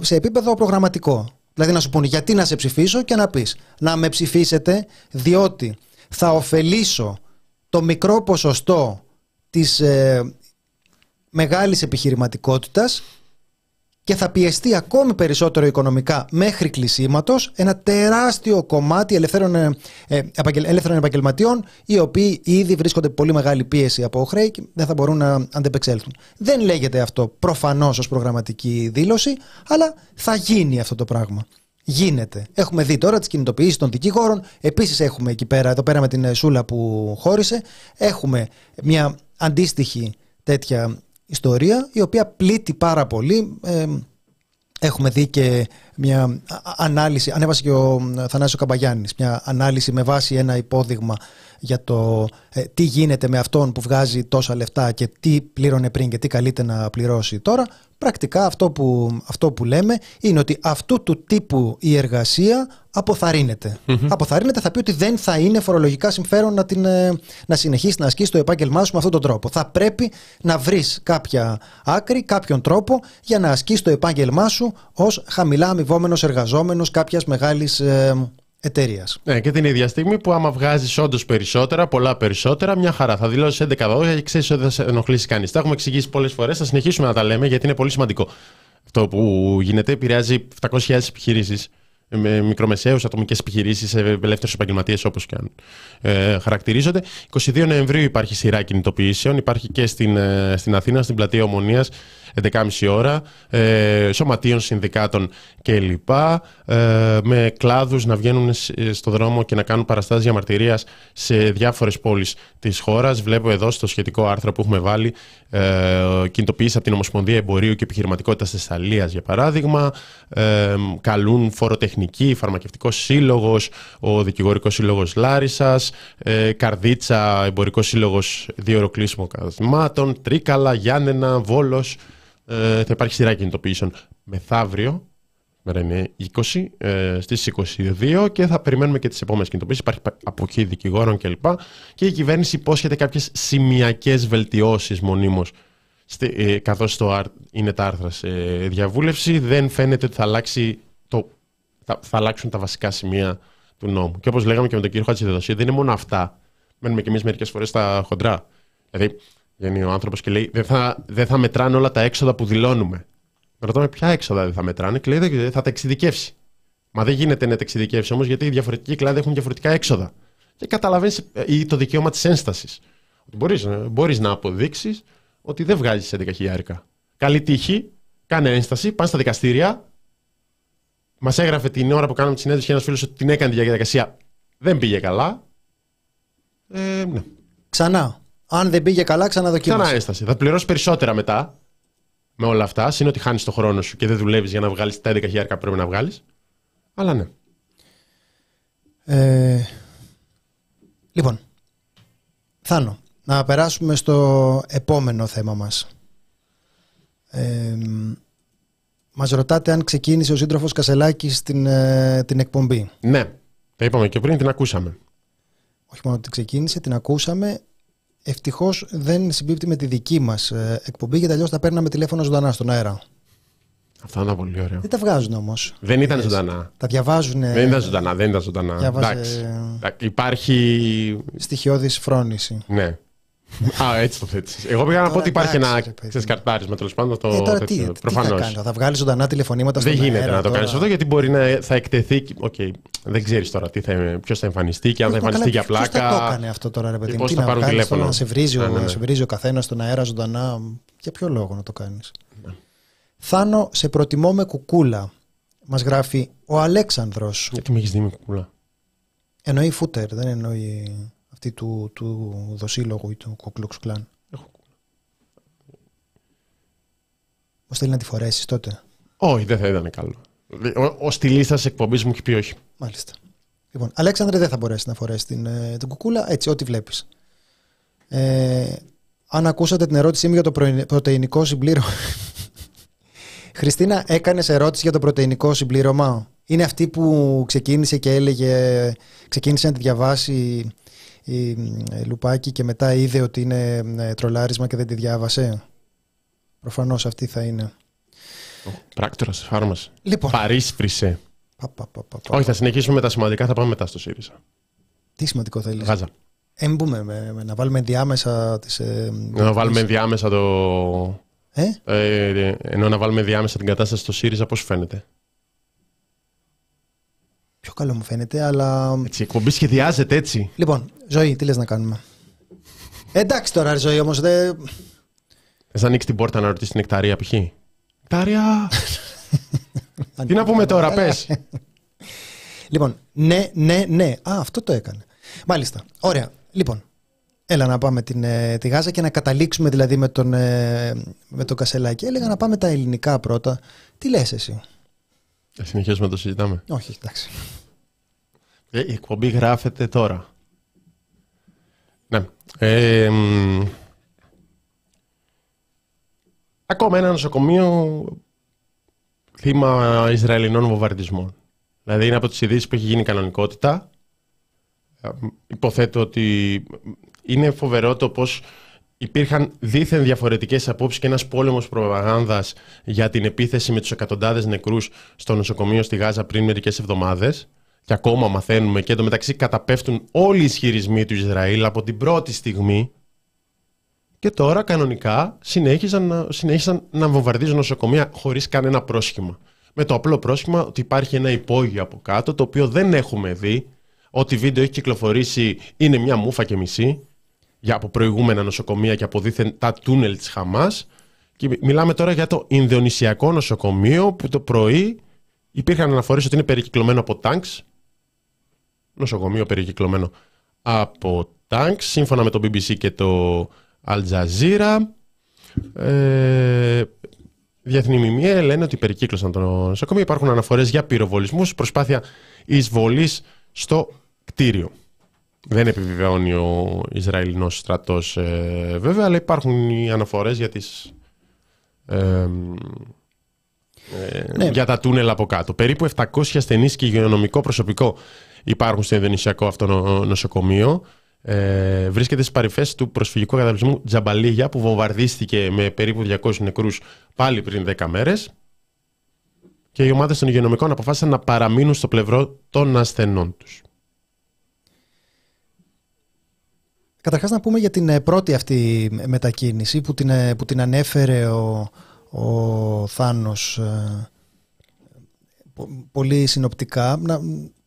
σε επίπεδο προγραμματικό. Δηλαδή να σου πούνε γιατί να σε ψηφίσω, και να πεις να με ψηφίσετε διότι θα ωφελήσω το μικρό ποσοστό της μεγάλης επιχειρηματικότητας και θα πιεστεί ακόμη περισσότερο οικονομικά μέχρι κλεισίματος ένα τεράστιο κομμάτι ελεύθερων επαγγελματιών, οι οποίοι ήδη βρίσκονται πολύ μεγάλη πίεση από χρέη και δεν θα μπορούν να αντεπεξέλθουν. Δεν λέγεται αυτό προφανώς ως προγραμματική δήλωση, αλλά θα γίνει αυτό το πράγμα. Γίνεται. Έχουμε δει τώρα τις κινητοποιήσεις των δικηγόρων. Επίσης έχουμε εδώ πέρα με την Σούλα που χώρισε, έχουμε μια αντίστοιχη τέτοια ιστορία, η οποία πλήττει πάρα πολύ. Έχουμε δει και μια ανάλυση, ανέβασε και ο Θανάσης ο Καμπαγιάννης, μια ανάλυση με βάση ένα υπόδειγμα για το τι γίνεται με αυτόν που βγάζει τόσα λεφτά και τι πλήρωνε πριν και τι καλείται να πληρώσει τώρα. Πρακτικά αυτό που λέμε είναι ότι αυτού του τύπου η εργασία αποθαρρύνεται. Αποθαρρύνεται, θα πει ότι δεν θα είναι φορολογικά συμφέρον να συνεχίσει να ασκήσει το επάγγελμά σου με αυτόν τον τρόπο. Θα πρέπει να βρεις κάποια άκρη, κάποιον τρόπο για να ασκήσει το επάγγελμά σου ως χαμηλά αμοιβόμενος εργαζόμενος κάποιας μεγάλης εταιρείας. Ναι, και την ίδια στιγμή που άμα βγάζεις όντως περισσότερα, πολλά περισσότερα, μια χαρά. Θα δηλώσεις 11 δόλια και ξέρεις ότι δεν θα ενοχλήσει κανείς. Τα έχουμε εξηγήσει πολλές φορές, θα συνεχίσουμε να τα λέμε γιατί είναι πολύ σημαντικό. Αυτό που γίνεται επηρεάζει 700.000 επιχειρήσεις, μικρομεσαίους, ατομικές επιχειρήσεις, ελεύθερους επαγγελματίες, όπως και αν χαρακτηρίζονται. 22 Νοεμβρίου υπάρχει σειρά κινητοποιήσεων, υπάρχει και στην Αθήνα, στην πλατεία Ομονίας, 11.30 ώρα, σωματείων, συνδικάτων κλπ. Με κλάδους να βγαίνουν στο δρόμο και να κάνουν παραστάσεις διαμαρτυρίας σε διάφορες πόλεις της χώρας. Βλέπω εδώ στο σχετικό άρθρο που έχουμε βάλει κινητοποιήσεις από την Ομοσπονδία Εμπορίου και Επιχειρηματικότητας Θεσσαλίας, για παράδειγμα. Καλούν φοροτεχνική, φαρμακευτικός σύλλογος, ο δικηγορικός σύλλογος Λάρισσας, Καρδίτσα, εμπορικός σύλλογος διοροκλήσιμων καταστημάτων, Τρίκαλα, Γιάννενα, Βόλος. Θα υπάρχει σειρά κινητοποιήσεων μεθαύριο. Σήμερα είναι 20, στις 22 και θα περιμένουμε και τις επόμενες κινητοποίησεις. Υπάρχει αποχή δικηγόρων κλπ. Και η κυβέρνηση υπόσχεται κάποιες σημειακές βελτιώσεις μονίμως, καθώς είναι τα άρθρα σε διαβούλευση. Δεν φαίνεται ότι θα αλλάξει θα αλλάξουν τα βασικά σημεία του νόμου. Και όπως λέγαμε και με τον κύριο Χατζηδέδοση, δεν είναι μόνο αυτά. Μένουμε και εμείς μερικές φορές στα χοντρά. Δηλαδή, βγαίνει ο άνθρωπος και λέει: Δεν θα μετράνε όλα τα έξοδα που δηλώνουμε. Ρωτάμε ποια έξοδα δεν θα μετράνε και λέει: Θα τα εξειδικεύσει. Μα δεν γίνεται να τα εξειδικεύσει όμως, γιατί οι διαφορετικοί κλάδοι έχουν διαφορετικά έξοδα. Και καταλαβαίνεις το δικαίωμα της ένστασης. Μπορείς να αποδείξεις ότι δεν βγάζεις 11.000. Καλή τύχη, κάνε ένσταση, πάνε στα δικαστήρια. Μας έγραφε την ώρα που κάναμε τη συνέντευξη ένας φίλος ότι την έκανε τη διαδικασία. Δεν πήγε καλά. Ναι. Ξανά. Αν δεν πήγε καλά, ξαναδοκίμασε. Ξανά ένσταση. Θα πληρώσει περισσότερα μετά. Με όλα αυτά, συν ότι χάνεις τον χρόνο σου και δεν δουλεύεις για να βγάλεις τα 11.000 που πρέπει να βγάλεις. Αλλά ναι. Λοιπόν, Θάνο, να περάσουμε στο επόμενο θέμα μας. Μας ρωτάτε αν ξεκίνησε ο σύντροφος Κασελάκης την εκπομπή. Ναι, τα είπαμε και πριν, την ακούσαμε. Όχι μόνο ότι ξεκίνησε, την ακούσαμε. Ευτυχώς δεν συμπίπτει με τη δική μας εκπομπή, γιατί αλλιώς θα παίρναμε τηλέφωνα ζωντανά στον αέρα. Αυτά ήταν πολύ ωραία. Δεν τα βγάζουν όμως. Δεν ήταν ζωντανά. Τα διαβάζουν. Δεν ήταν ζωντανά. Εντάξει. Υπάρχει. Στοιχειώδης φρόνηση. Ναι. Α, έτσι το θέτεις. Εγώ πήγα να πω ότι υπάρχει ένα ξεσκαρτάρισμα τέλος πάντων. Προφανώς. Θα βγάλει ζωντανά τηλεφωνήματα στον αέρα. Δεν γίνεται να το κάνεις αυτό, γιατί μπορεί να θα εκτεθεί. Δεν ξέρεις τώρα ποιος θα εμφανιστεί και αν θα εμφανιστεί για πλάκα. Ποιος θα το έκανε αυτό τώρα, ρε παιδί μου. Τι να πάρουν τηλέφωνο. Να σε βρίζει ο καθένας στον αέρα ζωντανά. Για ποιο λόγο να το κάνεις. Θάνο, σε προτιμώ με κουκούλα. Μας γράφει ο Αλέξανδρος. Γιατί με έχεις δει με κουκούλα. Εννοεί φούτερ, δεν εννοεί. Του δοσύλλογου ή του Κουκλουξ Κλάν. Έχω κουκούλα. Πώς θέλει να τη φορέσεις τότε. Όχι, δεν θα ήταν καλό. Ο στυλίστας εκπομπής μου έχει πει όχι. Μάλιστα. Λοιπόν, Αλέξανδρε, δεν θα μπορέσει να φορέσει την κουκούλα, έτσι, ό,τι βλέπεις. Αν ακούσατε την ερώτησή μου για το πρωτεϊνικό συμπλήρωμα. Χριστίνα, έκανες ερώτηση για το πρωτεϊνικό συμπλήρωμα. Είναι αυτή που ξεκίνησε και έλεγε, ξεκίνησε να τη διαβάσει η Λουπάκη και μετά είδε ότι είναι τρολάρισμα και δεν τη διάβασε. Προφανώς αυτή θα είναι. Πράκτορας της φάρμας. Λοιπόν. Παρίσφρισε. Όχι, θα συνεχίσουμε με τα σημαντικά, θα πάμε μετά στο ΣΥΡΙΖΑ. Τι σημαντικό θέλεις. Γάζα. Μπούμε να βάλουμε ενδιάμεσα τις... να βάλουμε ενδιάμεσα το... ενώ να βάλουμε ενδιάμεσα την κατάσταση στο ΣΥΡΙΖΑ, πώς φαίνεται. Πιο καλό μου φαίνεται, αλλά. Η εκπομπή σχεδιάζεται έτσι. Λοιπόν, Ζωή, τι λες να κάνουμε. Εντάξει τώρα, Ζωή, όμως δεν. Θες να ανοίξεις την πόρτα να ρωτήσεις την Νεκταρία, π.χ. Νεκταρία! Τι να πούμε τώρα, πες. Λοιπόν, ναι. Α, αυτό το έκανε. Μάλιστα. Ωραία. Λοιπόν, έλα να πάμε τη Γάζα και να καταλήξουμε δηλαδή με τον Κασελάκη. Έλεγα να πάμε τα ελληνικά πρώτα. Τι λες εσύ. Θα συνεχίσουμε να το συζητάμε. Όχι, εντάξει. Η εκπομπή γράφεται τώρα. Ναι. Ακόμα ένα νοσοκομείο θύμα Ισραηλινών βομβαρδισμών. Δηλαδή είναι από τις ειδήσεις που έχει γίνει κανονικότητα. Υποθέτω ότι είναι φοβερό το πως υπήρχαν δήθεν διαφορετικές απόψεις και ένας πόλεμος προπαγάνδας για την επίθεση με τους εκατοντάδες νεκρούς στο νοσοκομείο στη Γάζα πριν μερικές εβδομάδες. Και ακόμα μαθαίνουμε και εντωμεταξύ καταπέφτουν όλοι οι ισχυρισμοί του Ισραήλ από την πρώτη στιγμή. Και τώρα κανονικά συνέχισαν να βομβαρδίζουν νοσοκομεία χωρίς κανένα πρόσχημα. Με το απλό πρόσχημα ότι υπάρχει ένα υπόγειο από κάτω, το οποίο δεν έχουμε δει. Ό,τι βίντεο έχει κυκλοφορήσει είναι μια μούφα και μισή. Για από προηγούμενα νοσοκομεία και από δήθεν τα τούνελ της Χαμάς. Και μιλάμε τώρα για το Ινδονησιακό νοσοκομείο που το πρωί υπήρχαν αναφορές ότι είναι περικυκλωμένο από τάγκς. Νοσοκομείο περικυκλωμένο από τάγκς, σύμφωνα με το BBC και το Al Jazeera. Διεθνή μιμιέ λένε ότι περικύκλωσαν το νοσοκομείο. Υπάρχουν αναφορές για πυροβολισμούς, προσπάθεια εισβολής στο κτίριο. Δεν επιβεβαιώνει ο Ισραηλινός στρατός βέβαια, αλλά υπάρχουν οι αναφορές για τις ναι, για τα τούνελ από κάτω. Περίπου 700 ασθενείς και υγειονομικό προσωπικό υπάρχουν στο Ινδονησιακό νοσοκομείο. Βρίσκεται στις παρυφές του προσφυγικού καταβλισμού Τζαμπαλίγια, που βομβαρδίστηκε με περίπου 200 νεκρούς πάλι πριν 10 μέρες. Και οι ομάδες των υγειονομικών αποφάσισαν να παραμείνουν στο πλευρό των ασθενών τους. Καταρχάς να πούμε για την πρώτη αυτή μετακίνηση που την ανέφερε ο Θάνος πολύ συνοπτικά. Να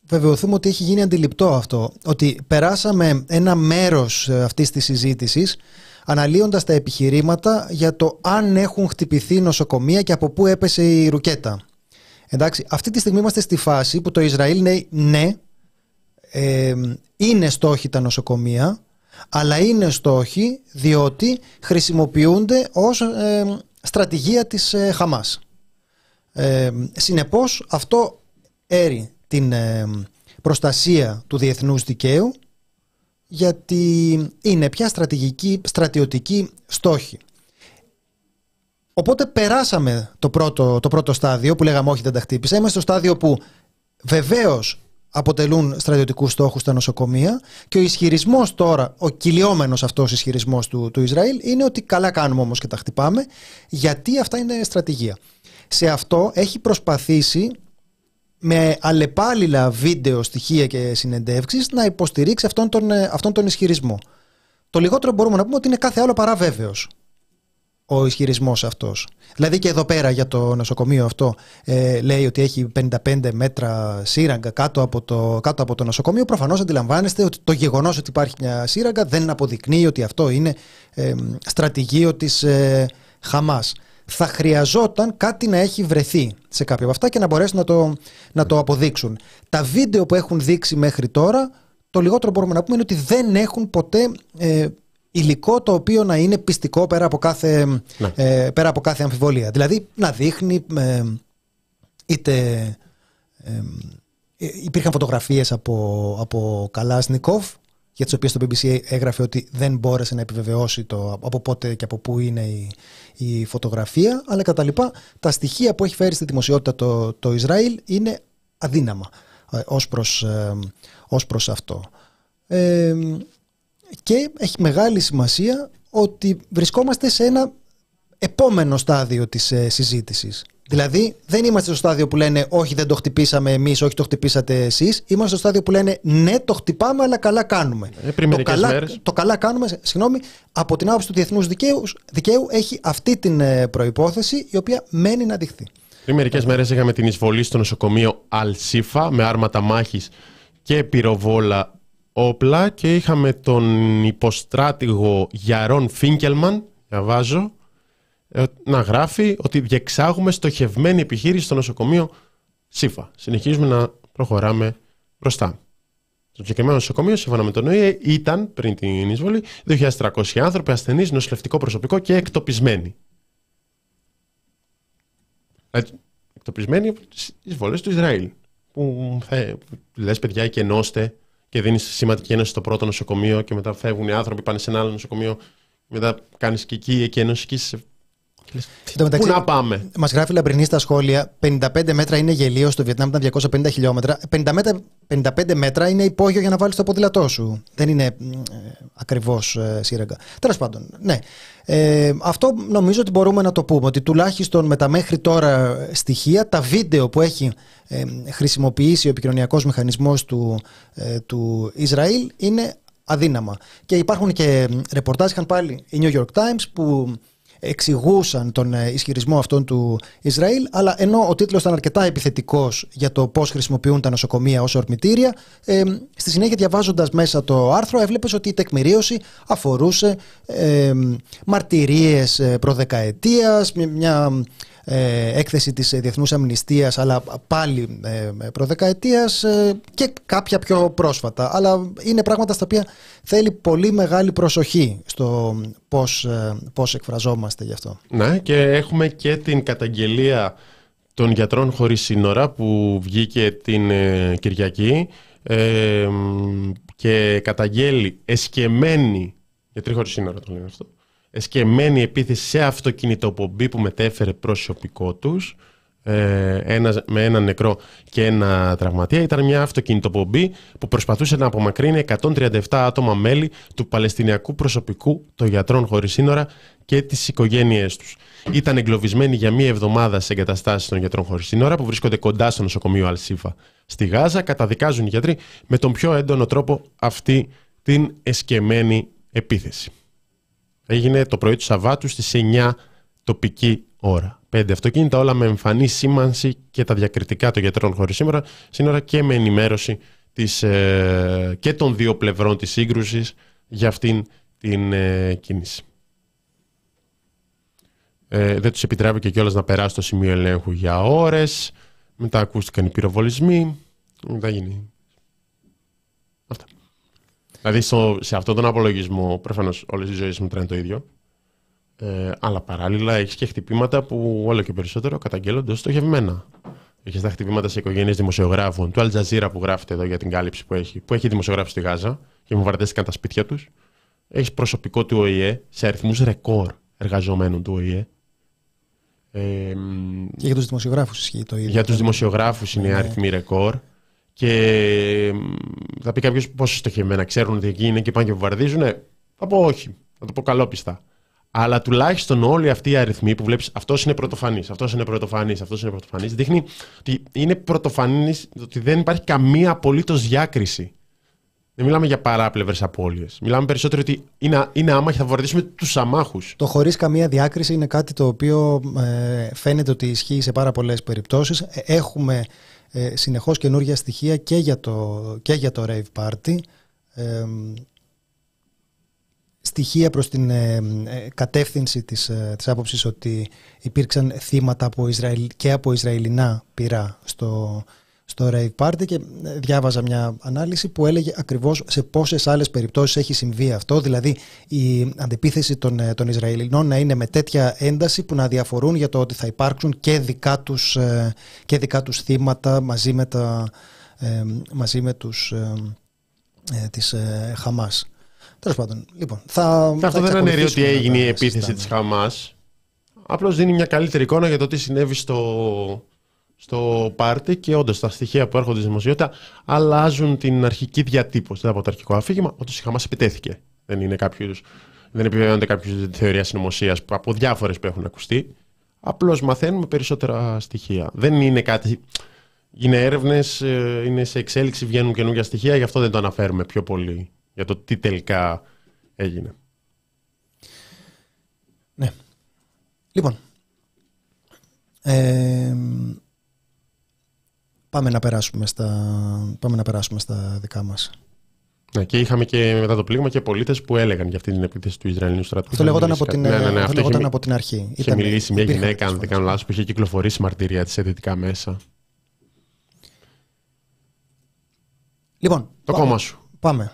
βεβαιωθούμε ότι έχει γίνει αντιληπτό αυτό, ότι περάσαμε ένα μέρος αυτής της συζήτησης αναλύοντας τα επιχειρήματα για το αν έχουν χτυπηθεί νοσοκομεία και από πού έπεσε η ρουκέτα. Εντάξει, αυτή τη στιγμή είμαστε στη φάση που το Ισραήλ λέει είναι στόχοι τα νοσοκομεία, αλλά είναι στόχοι διότι χρησιμοποιούνται ως στρατηγία της Χαμάς. Συνεπώς αυτό έρει την προστασία του διεθνούς δικαίου, γιατί είναι πια στρατιωτική στόχη. Οπότε περάσαμε το πρώτο στάδιο που λέγαμε όχι, δεν τα χτύπησα. Είμαστε στο στάδιο που βεβαίως αποτελούν στρατιωτικούς στόχους τα νοσοκομεία, και ο ισχυρισμός τώρα, ο κυλιόμενος αυτός ισχυρισμός του Ισραήλ είναι ότι καλά κάνουμε όμως και τα χτυπάμε, γιατί αυτά είναι στρατηγία. Σε αυτό έχει προσπαθήσει με αλλεπάλληλα βίντεο, στοιχεία και συνεντεύξεις να υποστηρίξει αυτόν τον ισχυρισμό. Το λιγότερο μπορούμε να πούμε ότι είναι κάθε άλλο παρά βέβαιος ο ισχυρισμός αυτός. Δηλαδή και εδώ πέρα για το νοσοκομείο αυτό λέει ότι έχει 55 μέτρα σύραγγα κάτω από το νοσοκομείο. Προφανώς αντιλαμβάνεστε ότι το γεγονός ότι υπάρχει μια σύραγγα δεν αποδεικνύει ότι αυτό είναι στρατηγείο της Χαμάς. Θα χρειαζόταν κάτι να έχει βρεθεί σε κάποια από αυτά και να μπορέσουν να το αποδείξουν. Τα βίντεο που έχουν δείξει μέχρι τώρα, το λιγότερο μπορούμε να πούμε είναι ότι δεν έχουν ποτέ υλικό το οποίο να είναι πιστικό πέρα από κάθε αμφιβολία. Δηλαδή να δείχνει υπήρχαν φωτογραφίες από Καλάσνικοφ, για τις οποίες το BBC έγραφε ότι δεν μπόρεσε να επιβεβαιώσει από πότε και από πού είναι η φωτογραφία, αλλά κατά λοιπά τα στοιχεία που έχει φέρει στη δημοσιότητα το Ισραήλ είναι αδύναμα ως προς αυτό. Και έχει μεγάλη σημασία ότι βρισκόμαστε σε ένα επόμενο στάδιο της συζήτησης. Δηλαδή δεν είμαστε στο στάδιο που λένε όχι, δεν το χτυπήσαμε εμείς, όχι το χτυπήσατε εσείς. Είμαστε στο στάδιο που λένε ναι, το χτυπάμε, αλλά καλά κάνουμε. Το καλά κάνουμε, συγγνώμη, από την άποψη του διεθνούς δικαίου έχει αυτή την προϋπόθεση, η οποία μένει να δειχθεί. Πριν μερικές μέρες είχαμε την εισβολή στο νοσοκομείο Αλ-Σίφα με άρματα μάχης και πυροβόλα όπλα, και είχαμε τον υποστράτηγο Γιαρόν Φίνκελμαν, διαβάζω, να γράφει ότι διεξάγουμε στοχευμένη επιχείρηση στο νοσοκομείο ΣΥΦΑ. Συνεχίζουμε να προχωράμε μπροστά. Το συγκεκριμένο νοσοκομείο, σύμφωνα με τον ΟΗΕ, ήταν πριν την εισβολή 2.300 άνθρωποι, ασθενείς, νοσηλευτικό προσωπικό και εκτοπισμένοι. Εκτοπισμένοι από τις εισβολές του Ισραήλ. Που λες, παιδιά, εκενώστε, και δίνεις σημαντική ένωση στο πρώτο νοσοκομείο, και μετά φεύγουν οι άνθρωποι, πάνε σε ένα άλλο νοσοκομείο, μετά κάνεις και εκεί εκένωση. Πού να πάμε. Μας γράφει Λαμπρινή στα σχόλια, 55 μέτρα είναι γελίο, στο Βιετνάμ ήταν 250 χιλιόμετρα. 55 μέτρα είναι υπόγειο για να βάλεις το ποδήλατό σου. Δεν είναι ακριβώς σύραγγα. Τέλος πάντων, ναι. Αυτό νομίζω ότι μπορούμε να το πούμε, ότι τουλάχιστον με τα μέχρι τώρα στοιχεία, τα βίντεο που έχει χρησιμοποιήσει ο επικοινωνιακός μηχανισμός του Ισραήλ είναι αδύναμα. Και υπάρχουν και ρεπορτάζ, είχαν πάλι οι New York Times που εξηγούσαν τον ισχυρισμό αυτόν του Ισραήλ, αλλά ενώ ο τίτλος ήταν αρκετά επιθετικός για το πώς χρησιμοποιούν τα νοσοκομεία ως ορμητήρια, στη συνέχεια διαβάζοντας μέσα το άρθρο έβλεπες ότι η τεκμηρίωση αφορούσε μαρτυρίες προδεκαετίας, μια έκθεση της Διεθνούς Αμνηστίας, αλλά πάλι προδεκαετίας, και κάποια πιο πρόσφατα, αλλά είναι πράγματα στα οποία θέλει πολύ μεγάλη προσοχή στο πώς εκφραζόμαστε γι' αυτό. Ναι, και έχουμε και την καταγγελία των Γιατρών Χωρίς Σύνορα που βγήκε την Κυριακή και καταγγέλει εσκεμμένη, Γιατροί Χωρίς Σύνορα το λένε αυτό, εσκεμμένη επίθεση σε αυτοκινητοπομπή που μετέφερε προσωπικό τους. με ένα νεκρό και ένα τραυματία. Ήταν μια αυτοκινητοπομπή που προσπαθούσε να απομακρύνει 137 άτομα μέλη του Παλαιστινιακού προσωπικού των Γιατρών Χωρίς Σύνορα και τις οικογένειές τους. Ήταν εγκλωβισμένοι για μία εβδομάδα σε εγκαταστάσεις των Γιατρών Χωρίς Σύνορα που βρίσκονται κοντά στο νοσοκομείο Αλ-Σίφα στη Γάζα. Καταδικάζουν οι γιατροί με τον πιο έντονο τρόπο αυτή την εσκεμμένη επίθεση. Έγινε το πρωί του Σαββάτου στις 9 τοπική ώρα. 5 αυτοκίνητα, όλα με εμφανή σήμανση και τα διακριτικά των Γιατρών Χωρίς Σύνορα και με ενημέρωση και των δύο πλευρών της σύγκρουσης για αυτήν την κίνηση. Δεν τους επιτράπηκε κιόλας να περάσει το σημείο ελέγχου για ώρες. Μετά ακούστηκαν οι πυροβολισμοί. Μετά γίνει. Αυτά. Δηλαδή σε αυτόν τον απολογισμό, προφανώς όλες οι ζωές μου τρένε το ίδιο. Αλλά παράλληλα έχεις και χτυπήματα που όλο και περισσότερο καταγγέλλονται στοχευμένα. Έχεις τα χτυπήματα σε οικογένειες δημοσιογράφων, του Αλτζαζίρα που γράφεται εδώ για την κάλυψη που έχει δημοσιογράφη στη Γάζα και βομβαρδίστηκαν τα σπίτια τους. Έχεις προσωπικό του ΟΗΕ σε αριθμούς ρεκόρ εργαζομένων του ΟΗΕ. Και για τους δημοσιογράφους ισχύει το ίδιο. Για τους δημοσιογράφους είναι αριθμοί ρεκόρ. Και θα πει κάποιος πόσο στοχευμένα ξέρουν ότι εκεί είναι και πάνε και βομβαρδίζουν. Θα πω όχι, θα το πω καλόπιστα. Αλλά τουλάχιστον όλοι αυτοί οι αριθμοί που βλέπεις, αυτός είναι πρωτοφανής, αυτός είναι πρωτοφανής, αυτός είναι πρωτοφανής, δείχνει ότι είναι πρωτοφανής, ότι δεν υπάρχει καμία απολύτως διάκριση. Δεν μιλάμε για παράπλευρες απώλειες. Μιλάμε περισσότερο ότι είναι άμαχοι, θα βομβαρδίσουμε τους αμάχους. Το χωρίς καμία διάκριση είναι κάτι το οποίο φαίνεται ότι ισχύει σε πάρα πολλές περιπτώσεις. Έχουμε συνεχώς καινούργια στοιχεία και για το rave party. Στοιχεία προς την κατεύθυνση της άποψης ότι υπήρξαν θύματα από Ισραηλινά πυρά στο rave party, και διάβαζα μια ανάλυση που έλεγε ακριβώς σε πόσες άλλες περιπτώσεις έχει συμβεί αυτό, δηλαδή η αντεπίθεση των Ισραηλινών να είναι με τέτοια ένταση που να διαφορούν για το ότι θα υπάρξουν και δικά τους θύματα μαζί με τους Χαμάς. Τέλος πάντων, λοιπόν, αυτό δεν αναιρεί ότι έγινε η επίθεση της Χαμάς. Απλώς δίνει μια καλύτερη εικόνα για το τι συνέβη στο πάρτι, και όντως τα στοιχεία που έρχονται στη δημοσιότητα αλλάζουν την αρχική διατύπωση από το αρχικό αφήγημα, ότι η Χαμάς επιτέθηκε. Δεν επιβεβαιώνεται κάποιο θεωρία συνωμοσίας από διάφορες που έχουν ακουστεί. Απλώς μαθαίνουμε περισσότερα στοιχεία. Δεν είναι κάτι. Είναι έρευνες, είναι σε εξέλιξη, βγαίνουν καινούργια στοιχεία, γι' αυτό δεν το αναφέρουμε πιο πολύ. Για το τι τελικά έγινε. Ναι. Λοιπόν. Πάμε να περάσουμε στα δικά μας. Ναι, και είχαμε και μετά το πλήγμα και πολίτες που έλεγαν για αυτή την επίθεση του Ισραηλινού στρατού. Αυτό λεγόταν από την αρχή. Είχε μιλήσει μια γυναίκα, αν δεν κάνω λάθος, που είχε κυκλοφορήσει μαρτυρία της σε δυτικά μέσα. Λοιπόν. Το κόμμα σου. Πάμε.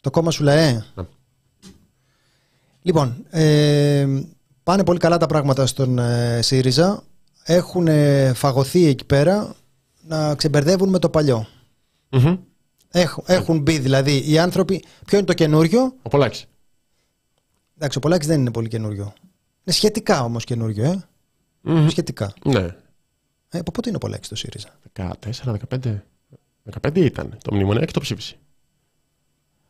Το κόμμα σου λέει. Ναι. Λοιπόν, πάνε πολύ καλά τα πράγματα στον ΣΥΡΙΖΑ. Έχουν φαγωθεί εκεί πέρα να ξεμπερδεύουν με το παλιό. Mm-hmm. Έχουν μπει δηλαδή οι άνθρωποι. Ποιο είναι το καινούριο? Ο Πολάκης. Εντάξει, ο Πολάκης δεν είναι πολύ καινούριο. Είναι σχετικά όμως καινούριο. Mm-hmm. Σχετικά. Ναι. Από πότε είναι ο Πολάκης στο ΣΥΡΙΖΑ? 14-15. 15 ήταν. Το μνημονιακό το ψήφισε.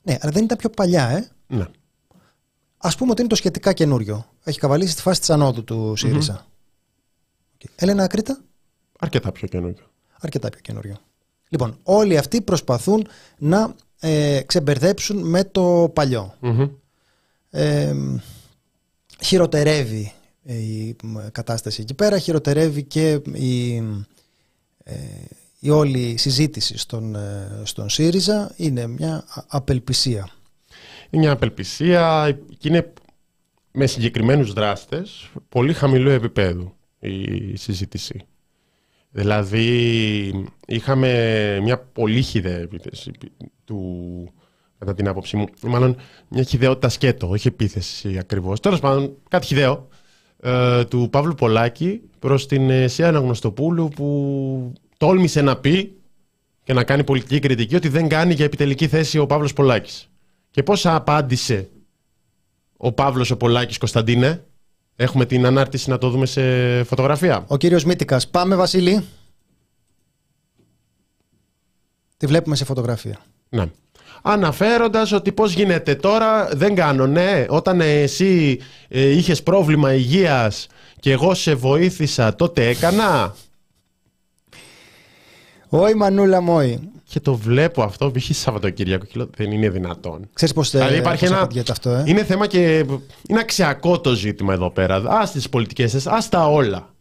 Ναι, αλλά δεν ήταν πιο παλιά, Ναι. Ας πούμε ότι είναι το σχετικά καινούριο. Έχει καβαλήσει στη φάση της ανόδου του ΣΥΡΙΖΑ. Mm-hmm. Έλενα Κρήτα. Αρκετά πιο καινούριο. Λοιπόν, όλοι αυτοί προσπαθούν να ξεμπερδέψουν με το παλιό. Mm-hmm. Χειροτερεύει η κατάσταση εκεί πέρα, χειροτερεύει και η όλη συζήτηση στον ΣΥΡΙΖΑ. Είναι μια απελπισία. Είναι μια απελπισία και είναι με συγκεκριμένους δράστες πολύ χαμηλού επίπεδου η συζήτηση. Δηλαδή είχαμε μια πολύ χυδαία επίθεση κατά την άποψή μου, μάλλον μια χυδαιότητα σκέτο, όχι επίθεση ακριβώς. Τέλος πάντων, κάτι χυδαίο του Παύλου Πολάκη προς την Εσία Αναγνωστοπούλου, που τόλμησε να πει και να κάνει πολιτική κριτική ότι δεν κάνει για επιτελική θέση ο Παύλος Πολάκης. Και πώς απάντησε ο Παύλος ο Πολάκης, Κωνσταντίνε? Έχουμε την ανάρτηση να το δούμε σε φωτογραφία. Ο κύριος Μήτικας. Πάμε, Βασίλη. Τη βλέπουμε σε φωτογραφία. Ναι. Αναφέροντας ότι πώς γίνεται τώρα, δεν κάνω, ναι, όταν εσύ είχες πρόβλημα υγείας και εγώ σε βοήθησα, τότε έκανα. Όχι, μανούλα μου, όχι. Και το βλέπω αυτό, π.χ. Σαββατοκύριακο, δεν είναι δυνατόν. Ξέρεις πώς απαντιέται αυτό, είναι θέμα και είναι αξιακό το ζήτημα εδώ πέρα. Ας τις πολιτικές σας, ας τα όλα.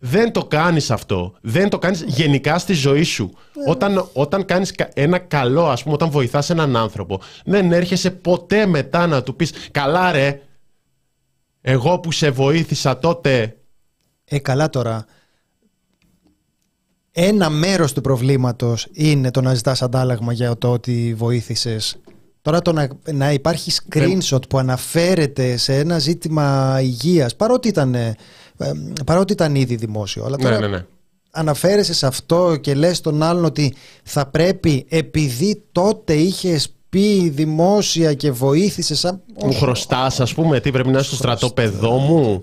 Δεν το κάνεις αυτό. Δεν το κάνεις γενικά στη ζωή σου. Όταν κάνεις ένα καλό, ας πούμε, όταν βοηθάς έναν άνθρωπο, δεν έρχεσαι ποτέ μετά να του πεις «Καλά ρε, εγώ που σε βοήθησα τότε». Καλά τώρα. Ένα μέρος του προβλήματος είναι το να ζητάς αντάλλαγμα για το ότι βοήθησες. Τώρα το να υπάρχει screenshot που αναφέρεται σε ένα ζήτημα υγείας, παρότι ήταν ήδη δημόσιο, αλλά τώρα αναφέρεσαι σε αυτό και λες τον άλλον ότι θα πρέπει, επειδή τότε είχες πει δημόσια και βοήθησες, μου χρωστάς, ας πούμε, τι πρέπει να είσαι στο στρατόπεδό μου,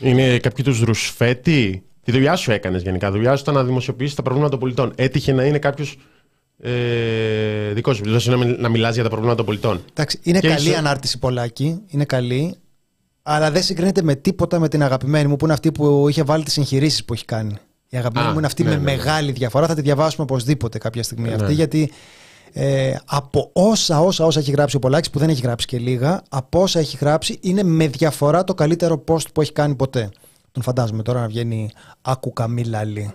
είναι κάποιοι τους ρουσφέτη. Τη δουλειά σου έκανες γενικά. Δουλειά σου ήταν να δημοσιοποιήσεις τα προβλήματα των πολιτών. Έτυχε να είναι κάποιος δικός σου, δηλαδή να μιλάς για τα προβλήματα των πολιτών. Εντάξει, είναι και καλή ανάρτηση, Πολάκη. Είναι καλή. Αλλά δεν συγκρίνεται με τίποτα με την αγαπημένη μου, που είναι αυτή που είχε βάλει τις συγχειρήσεις που έχει κάνει. Η αγαπημένη μου είναι αυτή με μεγάλη διαφορά. Θα τη διαβάσουμε οπωσδήποτε κάποια στιγμή αυτή, γιατί από όσα έχει γράψει ο Πολάκης, που δεν έχει γράψει και λίγα, από όσα έχει γράψει, είναι με διαφορά το καλύτερο post που έχει κάνει ποτέ. Τον φαντάζομαι τώρα να βγαίνει «Άκου Καμίλαλη».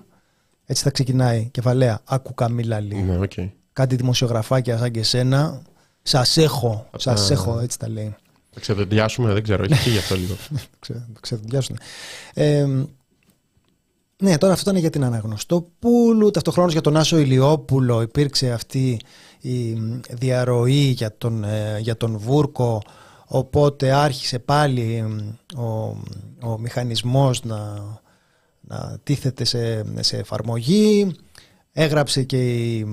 Έτσι θα ξεκινάει, κεφαλαία. «Άκου Καμίλαλη». Ναι, okay. Κάτι δημοσιογραφάκια σαν και εσένα. Σας έχω. Σας έχω, έτσι τα λέει. Θα ξεδοντιάσουμε, δεν ξέρω. Έχει φύγει αυτό λίγο. Θα ξεδοντιάσουμε. Ναι, τώρα αυτό ήταν για την Αναγνωστοπούλου. Ταυτοχρόνως για τον Άσο Ηλιόπουλο υπήρξε αυτή η διαρροή για τον Βούρκο. Οπότε άρχισε πάλι ο μηχανισμός να τίθεται σε εφαρμογή. Έγραψε και η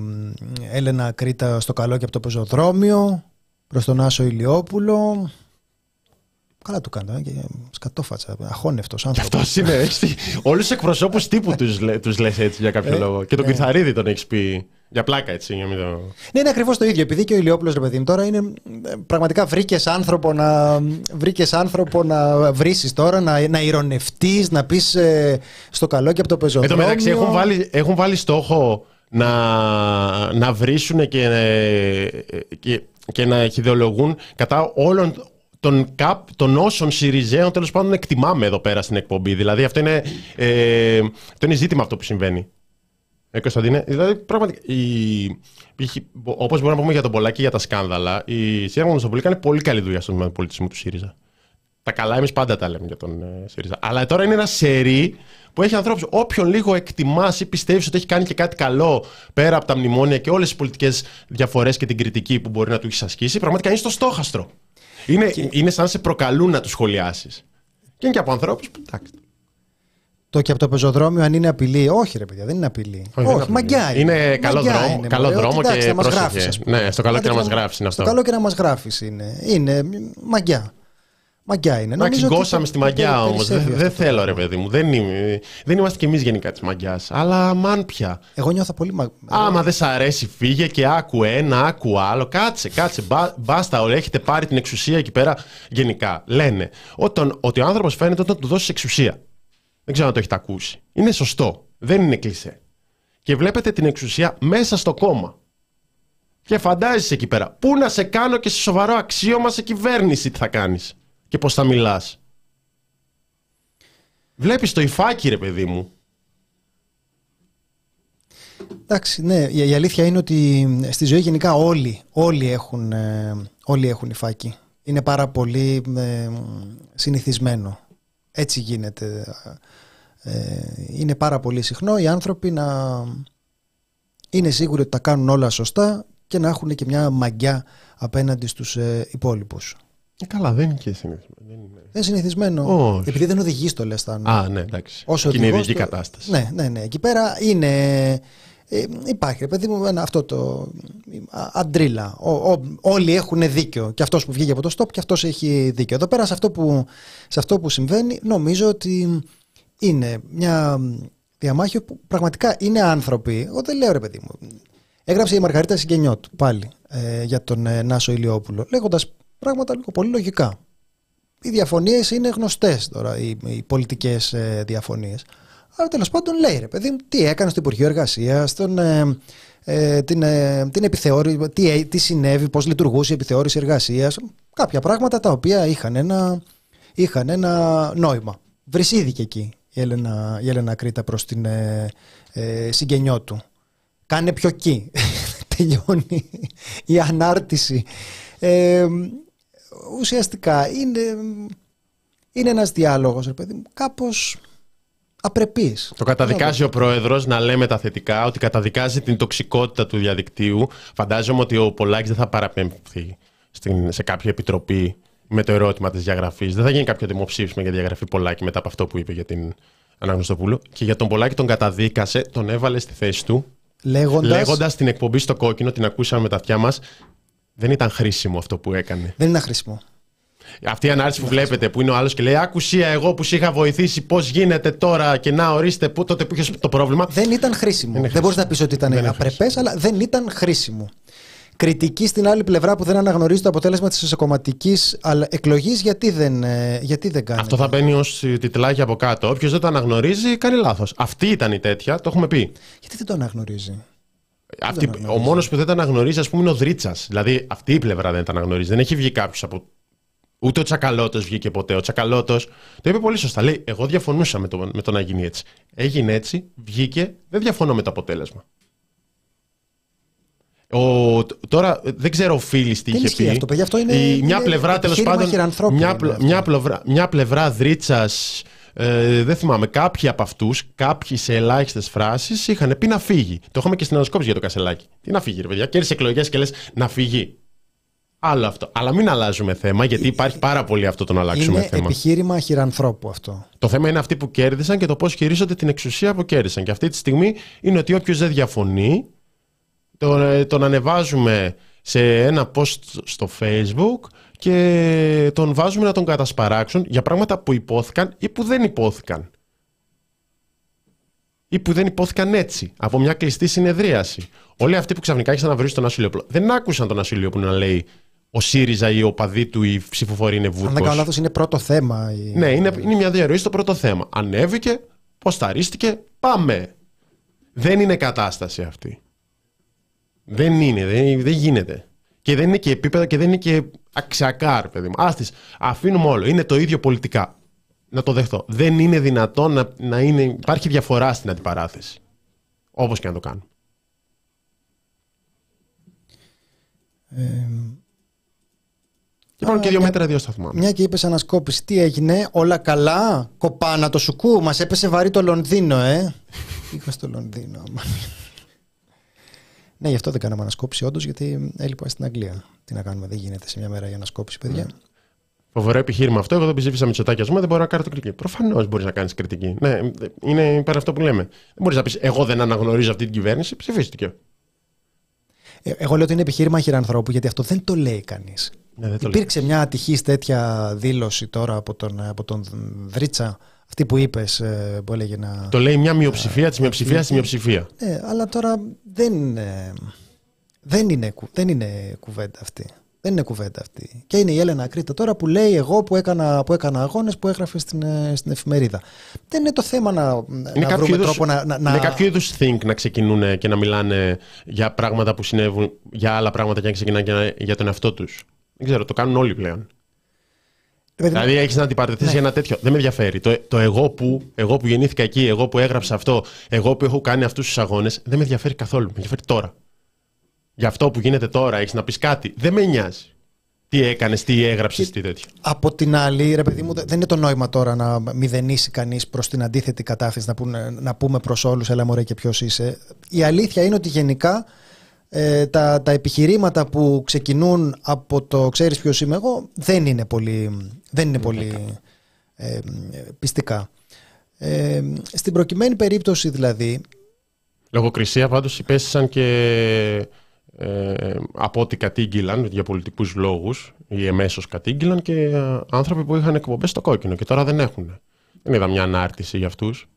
Έλενα Κρήτα στο καλό και από το πεζοδρόμιο προς τον Άσο Ηλιόπουλο. Καλά του κάνω, σκατόφατσα, αχώνευτος άνθρωπος. Αυτός είναι, όλους τους εκπροσώπους τύπου τους λες έτσι για κάποιο λόγο. Και τον Κρυθαρίδη τον έχεις πει. Για πλάκα, έτσι. Για μην το... Ναι, είναι ακριβώς το ίδιο. Επειδή και ο Ηλιόπουλος, ρε παιδί μου, τώρα είναι. Πραγματικά βρήκες άνθρωπο να βρήσεις τώρα, να ηρωνευτείς, να πεις στο καλό και από το πεζοδρόμιο. Εν τω μεταξύ, έχουν βάλει στόχο να βρίσουν και να χειδεολογούν κατά όλων των όσων Συριζέων, τέλος πάντων, εκτιμάμε εδώ πέρα στην εκπομπή. Δηλαδή, αυτό είναι ζήτημα αυτό που συμβαίνει. Κωνσταντίνε, δηλαδή πραγματικά. Όπως μπορούμε να πούμε για τον Πολάκη, για τα σκάνδαλα, η Εσία Αναγνωστοπούλου κάνει πολύ καλή δουλειά στον πολιτισμό του ΣΥΡΙΖΑ. Τα καλά εμείς πάντα τα λέμε για τον ΣΥΡΙΖΑ. Αλλά τώρα είναι ένα σερί που έχει ανθρώπους. Όποιον λίγο εκτιμάς ή πιστεύεις ότι έχει κάνει και κάτι καλό πέρα από τα μνημόνια και όλες τις πολιτικές διαφορές και την κριτική που μπορεί να του έχεις ασκήσει, πραγματικά είναι στο στόχαστρο. Είναι σαν να σε προκαλούν να του σχολιάσεις. Και είναι και από ανθρώπους που εντάξει. Το και από το πεζοδρόμιο, αν είναι απειλή. Όχι, ρε παιδιά, δεν είναι απειλή. Όχι, μαγκιά είναι. Είναι καλό δρόμο και πρόσεχε. Ναι, στο καλό και να μας γράφεις είναι αυτό. Στο καλό και να μας γράφεις είναι. Είναι μαγκιά. Μαγκιά είναι. Εντάξει, γκώσαμε στη μαγκιά όμως. Δεν θέλω, ρε παιδί μου. Δεν είμαστε κι εμείς γενικά της μαγκιάς. Αλλά μαν πια. Εγώ νιώθω πολύ μαγκιά. Άμα δεν σ' αρέσει, φύγε και άκου ένα, άκου άλλο. Κάτσε. Μπάστα, όλοι έχετε πάρει την εξουσία εκεί πέρα γενικά. Λένε ότι ο άνθρωπος φαίνεται όταν του δώσεις εξουσία. Δεν ξέρω αν το έχετε ακούσει. Είναι σωστό. Δεν είναι κλισέ. Και βλέπετε την εξουσία μέσα στο κόμμα. Και φαντάζεσαι εκεί πέρα. Πού να σε κάνω και σε σοβαρό αξίωμα σε κυβέρνηση τι θα κάνεις. Και πώς θα μιλάς. Βλέπεις το υφάκι, ρε παιδί μου. Εντάξει, ναι. Η αλήθεια είναι ότι στη ζωή γενικά όλοι έχουν υφάκι. Είναι πάρα πολύ συνηθισμένο. Έτσι γίνεται. Είναι πάρα πολύ συχνό οι άνθρωποι να είναι σίγουροι ότι τα κάνουν όλα σωστά και να έχουν και μια μαγκιά απέναντι στους υπόλοιπους. Καλά, δεν είναι και συνηθισμένο. Δεν είναι συνηθισμένο. Όχι. Επειδή δεν οδηγείς το λες, Θάνο. Ναι, εντάξει. Όσο είναι η ειδική κατάσταση. Ναι. Εκεί πέρα είναι Υπάρχει, ρε παιδί μου, αυτό το αντρίλα. Όλοι έχουν δίκιο. Και αυτός που βγήκε από το στόπ και αυτός έχει δίκιο. Εδώ πέρα σε αυτό που συμβαίνει, νομίζω ότι είναι μια διαμάχη που πραγματικά είναι άνθρωποι. Εγώ δεν λέω, ρε παιδί μου. Έγραψε η Μαργαρίτα Συγγενιώτ πάλι για τον Άσο Ηλιόπουλο, λέγοντας πράγματα λίγο πολύ λογικά. Οι διαφωνίες είναι γνωστές τώρα, οι πολιτικές διαφωνίες. Αλλά τέλος πάντων λέει, ρε παιδί μου, τι έκανε στο Υπουργείο Εργασίας, την επιθεώρηση, τι συνέβη, πώς λειτουργούσε η επιθεώρηση εργασίας. Κάποια πράγματα τα οποία είχαν ένα νόημα. Βρυσίδηκε εκεί η Έλενα Κρήτα προς την συγγενιό του. Κάνε πιο εκεί. Τελειώνει η ανάρτηση. Ουσιαστικά είναι ένας διάλογος, ρε παιδί μου, κάπως απρεπής. Το καταδικάζει ο πρόεδρος, να λέμε τα θετικά, ότι καταδικάζει την τοξικότητα του διαδικτύου. Φαντάζομαι ότι ο Πολάκης δεν θα παραπέμφθει σε κάποια επιτροπή με το ερώτημα της διαγραφής. Δεν θα γίνει κάποιο δημοψήφισμα για διαγραφή Πολάκη μετά από αυτό που είπε για την Αναγνωστοπούλου. Και για τον Πολάκη τον καταδίκασε, τον έβαλε στη θέση του, λέγοντας την εκπομπή στο κόκκινο, την ακούσαμε με τα αυτιά μας. Δεν ήταν χρήσιμο αυτό που έκανε. Δεν είναι χρήσιμο. Αυτή η ανάλυση που βλέπετε, που είναι ο άλλος και λέει «Ακουσία, εγώ που σε είχα βοηθήσει, πώς γίνεται τώρα και να ορίστε που, τότε που είχες το πρόβλημα». Δεν ήταν χρήσιμο. Δεν μπορείς να πεις ότι ήταν απρεπές, αλλά δεν ήταν χρήσιμο. Κριτική στην άλλη πλευρά που δεν αναγνωρίζει το αποτέλεσμα της εσωκομματικής εκλογής, γιατί δεν κάνει. Αυτό θα μπαίνει ως τιτλάκι από κάτω. Όποιος δεν το αναγνωρίζει, κάνει λάθος. Αυτή ήταν η τέτοια, το έχουμε πει. Γιατί δεν το αναγνωρίζει. Ο μόνος που δεν τα αναγνωρίζει, ας πούμε, είναι ο Δρίτσας. Δηλαδή, αυτή η πλευρά δεν τα αναγνωρίζει. Δεν έχει βγει κάποιος από. Ούτε ο Τσακαλώτος βγήκε ποτέ. Ο Τσακαλώτος το είπε πολύ σωστά. Λέει: εγώ διαφωνούσα με το να γίνει έτσι. Έγινε έτσι, βγήκε, δεν διαφωνώ με το αποτέλεσμα. Τώρα δεν ξέρω, φίλη τι είχε πει. Μια πλευρά, τέλος πάντων. Μια πλευρά Δρίτσας. Δεν θυμάμαι, κάποιοι από αυτούς, κάποιοι σε ελάχιστες φράσεις είχαν πει να φύγει. Το είχαμε και στην ανασκόπηση για το Κασελάκη. Τι να φύγει, ρε παιδιά, κέρδισε εκλογές και λες να φύγει. Άλλο αυτό. Αλλά μην αλλάζουμε θέμα, γιατί υπάρχει πάρα πολύ αυτό το να αλλάξουμε θέμα. Είναι επιχείρημα χειρανθρώπου αυτό. Το θέμα είναι αυτοί που κέρδισαν και το πώς χειρίζονται την εξουσία που κέρδισαν. Και αυτή τη στιγμή είναι ότι όποιος δεν διαφωνεί, τον ανεβάζουμε σε ένα post στο Facebook και τον βάζουμε να τον κατασπαράξουν για πράγματα που υπόθηκαν ή που δεν υπόθηκαν. Ή που δεν υπόθηκαν έτσι, από μια κλειστή συνεδρίαση. Όλοι αυτοί που ξαφνικά άρχισαν να βρίζουν τον Άσο Ηλιόπουλο. Δεν άκουσαν τον Άσο Ηλιόπουλο που να λέει ο ΣΥΡΙΖΑ ή ο παδί του ή οι ψηφοφοροί είναι βούρκος. Αν δεν κάνω λάθος, είναι πρώτο θέμα. Ναι, είναι μια διαρροή στο πρώτο θέμα. Ανέβηκε, ποσταρίστηκε, πάμε. Δεν είναι κατάσταση αυτή. Δεν γίνεται. Και δεν είναι και επίπεδα και δεν είναι και αξιακά, ρε παιδί μου. Αφήνουμε όλο. Είναι το ίδιο πολιτικά. Να το δεχτώ. Δεν είναι δυνατόν να είναι. Υπάρχει διαφορά στην αντιπαράθεση. Όπως και να το κάνουν. Υπάρχουν και δύο μέτρα, δύο σταθμά. Μια και είπες ανασκόπηση. Τι έγινε, όλα καλά. Κοπάνα το σουκού. Μας έπεσε βαρύ το Λονδίνο, Είχα στο Λονδίνο. Ναι, γι' αυτό δεν κάναμε ανασκόπηση, όντως, γιατί έλειπα στην Αγγλία. Τι να κάνουμε, δεν γίνεται σε μια μέρα για ανασκόπηση, παιδιά. Φοβερό επιχείρημα αυτό. Εγώ δεν ψήφισα Μητσοτάκη, ας πούμε, δεν μπορώ να κάνω κριτική. Προφανώς μπορείς να κάνεις κριτική. Ναι, είναι πέρα αυτό που λέμε. Δεν μπορείς να πεις, εγώ δεν αναγνωρίζω αυτή την κυβέρνηση. Ψηφίστηκε. Εγώ λέω ότι είναι επιχείρημα χειρανθρώπου, γιατί αυτό δεν το λέει κανείς. Ναι, υπήρξε μια ατυχής τέτοια δήλωση τώρα από τον Δρίτσα. Αυτή που είπες, που έλεγε να. Το λέει μια μειοψηφία της μειοψηφίας στη μειοψηφία. Ναι, αλλά τώρα δεν είναι κουβέντα αυτή. Δεν είναι κουβέντα αυτή. Και είναι η Έλενα Κρήτα τώρα που λέει: εγώ που έκανα αγώνες, που έγραφε στην εφημερίδα. Δεν είναι το θέμα να βρούμε τρόπο να. Είναι κάποιο είδους think να ξεκινούν και να μιλάνε για πράγματα που συνέβουν, για άλλα πράγματα και να ξεκινάνε και για τον εαυτό τους. Δεν ξέρω, το κάνουν όλοι πλέον. Δηλαδή, έχεις να αντιπαρατηθείς για ένα τέτοιο. Δεν με ενδιαφέρει. Το εγώ που γεννήθηκα εκεί, εγώ που έγραψα αυτό, εγώ που έχω κάνει αυτούς τους αγώνες, δεν με ενδιαφέρει καθόλου. Με ενδιαφέρει τώρα. Για αυτό που γίνεται τώρα, έχεις να πεις κάτι. Δεν με νοιάζει. Τι έκανες, τι έγραψες, τι τέτοιο. Από την άλλη, ρε παιδί μου, δεν είναι το νόημα τώρα να μηδενίσει κανείς προς την αντίθετη κατάθεση, να πούμε προς όλους, έλα μωρέ και ποιος είσαι. Η αλήθεια είναι ότι γενικά. Τα επιχειρήματα που ξεκινούν από το ξέρεις ποιος είμαι εγώ δεν είναι πολύ πιστικά. Στην προκειμένη περίπτωση δηλαδή Λογοκρισία πάντως υπέστησαν και από ό,τι κατήγγυλαν για πολιτικούς λόγους ή εμέσως κατήγγυλαν και άνθρωποι που είχαν εκπομπές στο κόκκινο και τώρα δεν έχουν. Δεν είδα μια ανάρτηση για αυτούς.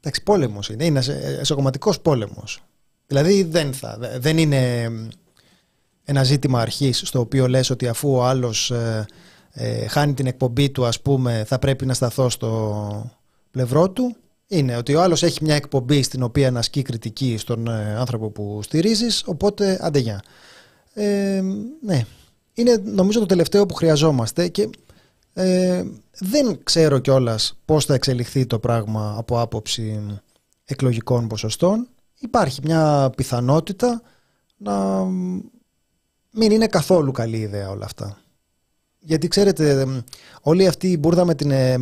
Εντάξει, πόλεμος είναι. Είναι εσωκομματικός πόλεμος. Δηλαδή δεν είναι ένα ζήτημα αρχής στο οποίο λες ότι αφού ο άλλος χάνει την εκπομπή του, ας πούμε, θα πρέπει να σταθώ στο πλευρό του. Είναι ότι ο άλλος έχει μια εκπομπή στην οποία να ασκεί κριτική στον άνθρωπο που στηρίζεις, οπότε άντε γεια. Ναι. Είναι νομίζω το τελευταίο που χρειαζόμαστε και δεν ξέρω κιόλας πώς θα εξελιχθεί το πράγμα από άποψη εκλογικών ποσοστών. Υπάρχει μια πιθανότητα να μην είναι καθόλου καλή ιδέα όλα αυτά. Γιατί ξέρετε, όλη αυτή η μπούρδα με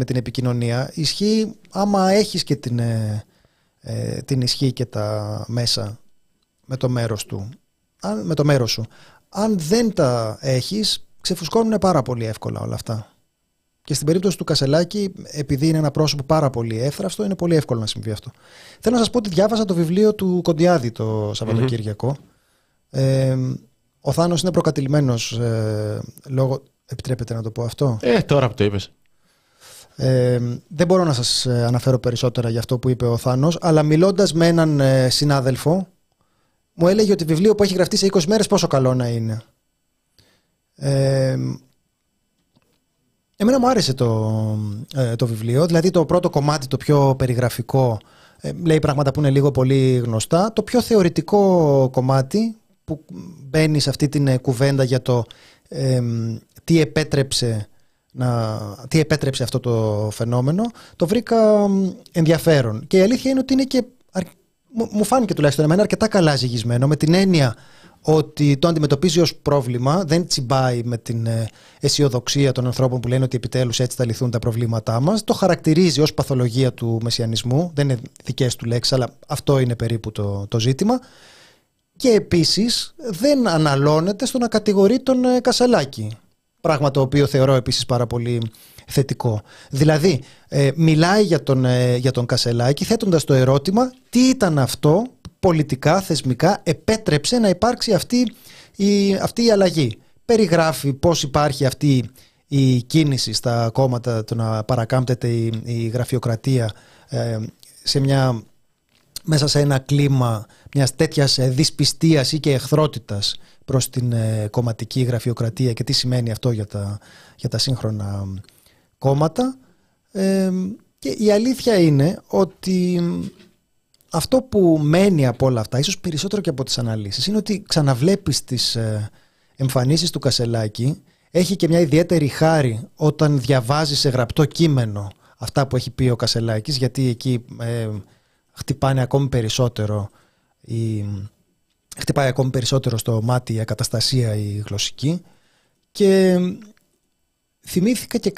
την επικοινωνία ισχύει άμα έχεις και την ισχύ και τα μέσα με το μέρος σου. Αν δεν τα έχεις, ξεφουσκώνουν πάρα πολύ εύκολα όλα αυτά. Και στην περίπτωση του Κασελάκη, επειδή είναι ένα πρόσωπο πάρα πολύ εύθραυστο, είναι πολύ εύκολο να συμβεί αυτό. Θέλω να σας πω ότι διάβασα το βιβλίο του Κοντιάδη το Σαββατοκύριακο. Ο Θάνος είναι προκατηλημένος λόγω... Επιτρέπετε να το πω αυτό. Τώρα που το είπες. Δεν μπορώ να σας αναφέρω περισσότερα για αυτό που είπε ο Θάνος, αλλά μιλώντας με έναν συνάδελφο, μου έλεγε ότι βιβλίο που έχει γραφτεί σε 20 μέρες πόσο καλό να είναι. Εμένα μου άρεσε το βιβλίο, δηλαδή το πρώτο κομμάτι, το πιο περιγραφικό, λέει πράγματα που είναι λίγο πολύ γνωστά. Το πιο θεωρητικό κομμάτι που μπαίνει σε αυτή την κουβέντα για το τι επέτρεψε αυτό το φαινόμενο, το βρήκα ενδιαφέρον. Και η αλήθεια είναι ότι είναι και, μου φάνηκε τουλάχιστον εμένα, αρκετά καλά ζυγισμένο, με την έννοια ότι το αντιμετωπίζει ως πρόβλημα, δεν τσιμπάει με την αισιοδοξία των ανθρώπων που λένε ότι επιτέλους έτσι θα λυθούν τα προβλήματά μας. Το χαρακτηρίζει ως παθολογία του μεσιανισμού, δεν είναι δικές του λέξεις, αλλά αυτό είναι περίπου το ζήτημα. Και επίσης δεν αναλώνεται στο να κατηγορεί τον Κασελάκη, πράγμα το οποίο θεωρώ επίσης πάρα πολύ θετικό. Δηλαδή μιλάει για τον Κασελάκη θέτοντας το ερώτημα τι ήταν αυτό που πολιτικά, θεσμικά επέτρεψε να υπάρξει αυτή η αλλαγή. Περιγράφει πώς υπάρχει αυτή η κίνηση στα κόμματα, το να παρακάμπτεται η γραφειοκρατία μέσα σε ένα κλίμα μιας τέτοιας δυσπιστίας ή και εχθρότητας προς την κομματική γραφειοκρατία και τι σημαίνει αυτό για τα σύγχρονα κόμματα. Και η αλήθεια είναι ότι αυτό που μένει από όλα αυτά, ίσως περισσότερο και από τις αναλύσεις, είναι ότι ξαναβλέπεις τις εμφανίσεις του Κασελάκη. Έχει και μια ιδιαίτερη χάρη όταν διαβάζει σε γραπτό κείμενο αυτά που έχει πει ο Κασελάκης, γιατί εκεί... χτυπάει ακόμη περισσότερο στο μάτι η ακαταστασία η γλωσσική. Και θυμήθηκα και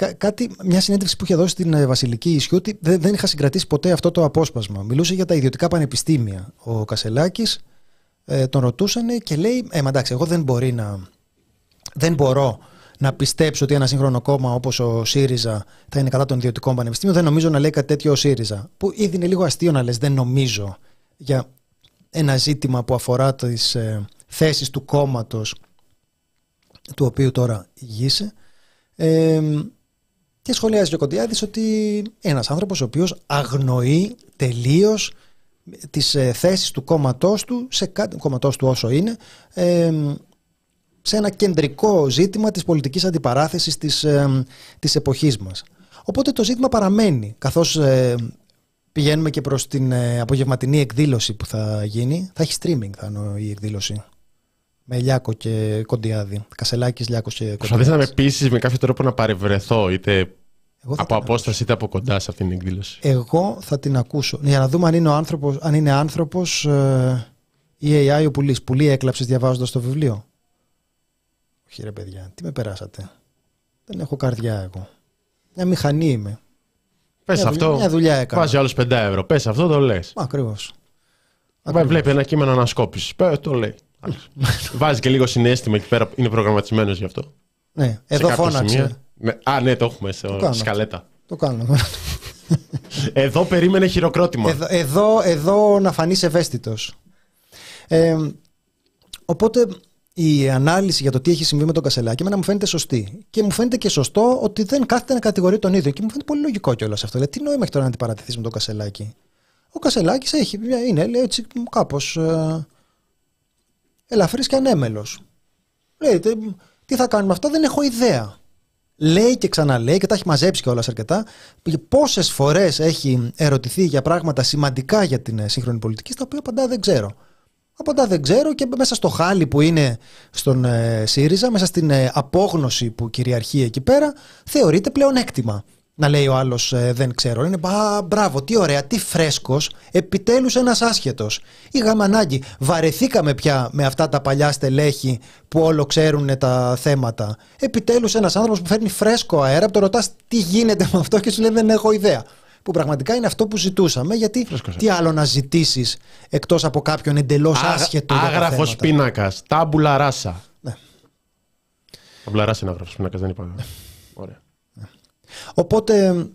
μια συνέντευξη που είχε δώσει στην Βασιλική Ισιού, ότι δεν είχα συγκρατήσει ποτέ αυτό το απόσπασμα. Μιλούσε για τα ιδιωτικά πανεπιστήμια ο Κασελάκης, τον ρωτούσανε και λέει εντάξει, εγώ δεν μπορώ να πιστέψω ότι ένα σύγχρονο κόμμα όπως ο ΣΥΡΙΖΑ θα είναι κατά των ιδιωτικών πανεπιστήμιων. Δεν νομίζω να λέει κάτι τέτοιο ο ΣΥΡΙΖΑ. Που ήδη είναι λίγο αστείο να λες δεν νομίζω για ένα ζήτημα που αφορά τις θέσεις του κόμματος του οποίου τώρα ηγείσαι. Και σχολιάζει ο Κοντιάδης ότι ένας άνθρωπος ο οποίος αγνοεί τελείως τις θέσεις του κόμματός του, κόμματός του όσο είναι, σε ένα κεντρικό ζήτημα της πολιτικής αντιπαράθεσης της εποχής μας. Οπότε το ζήτημα παραμένει, καθώς πηγαίνουμε και προς την απογευματινή εκδήλωση που θα γίνει. Θα έχει streaming η εκδήλωση, με Λιάκο και Κοντιάδη. Κασελάκης, Λιάκος και Κοντιάδης. Προσπαθείς να με πείσεις με κάποιο τρόπο να παρευρεθώ, είτε από απόσταση είτε από κοντά, σε αυτήν την εκδήλωση. Εγώ θα την ακούσω, για να δούμε αν είναι άνθρωπος ή AI ο Πουλής. Πουλή έκλαψες διαβάζοντας το βιβλίο. Όχι ρε παιδιά, τι με περάσατε. Δεν έχω καρδιά εγώ. Μια μηχανή είμαι. Πες αυτό, βάζει άλλους 5 ευρώ. Πες αυτό, το λες. Ακριβώς. Βλέπει ένα κείμενο ανασκόπηση. Το λέει. Βάζει και λίγο συνέστημα εκεί πέρα, είναι προγραμματισμένος γι' αυτό. Ναι, εδώ φώναξε. Ναι, το έχουμε σε σκαλέτα. Το κάνω. Εδώ περίμενε χειροκρότημα. Εδώ να φανείς ευαίσθητος. Οπότε η ανάλυση για το τι έχει συμβεί με τον Κασελάκη εμένα μου φαίνεται σωστή. Και μου φαίνεται και σωστό ότι δεν κάθεται να κατηγορεί τον ίδιο. Και μου φαίνεται πολύ λογικό κιόλας αυτό. Λέει, τι νόημα έχει τώρα να αντιπαρατηθείς με τον Κασελάκη. Ο Κασελάκης έχει, είναι λέει, έτσι κάπως ελαφρύς και ανέμελος. Λέει, τι θα κάνουμε αυτά, δεν έχω ιδέα. Λέει και ξαναλέει και τα έχει μαζέψει κιόλας αρκετά. Πόσες φορές έχει ερωτηθεί για πράγματα σημαντικά για την σύγχρονη πολιτική, στα οποία απαντά δεν ξέρω. Απαντά δεν ξέρω και μέσα στο χάλι που είναι στον ΣΥΡΙΖΑ, μέσα στην απόγνωση που κυριαρχεί εκεί πέρα, θεωρείται πλεονέκτημα. Να λέει ο άλλος δεν ξέρω. Είναι μπράβο, τι ωραία, τι φρέσκος, επιτέλους ένας άσχετος. Είχαμε ανάγκη, βαρεθήκαμε πια με αυτά τα παλιά στελέχη που όλο ξέρουν τα θέματα. Επιτέλους ένας άνθρωπος που φέρνει φρέσκο αέρα, που το ρωτάς τι γίνεται με αυτό και σου λέει δεν έχω ιδέα. Που πραγματικά είναι αυτό που ζητούσαμε, γιατί φρέσκος, τι άλλο να ζητήσεις εκτός από κάποιον εντελώς άσχετο. Άγραφος πίνακας, τάμπουλα ράσα. Ναι. Τάμπουλα ράσα είναι άγραφος πίνακας, δεν είπα. Ωραία. Οπότε,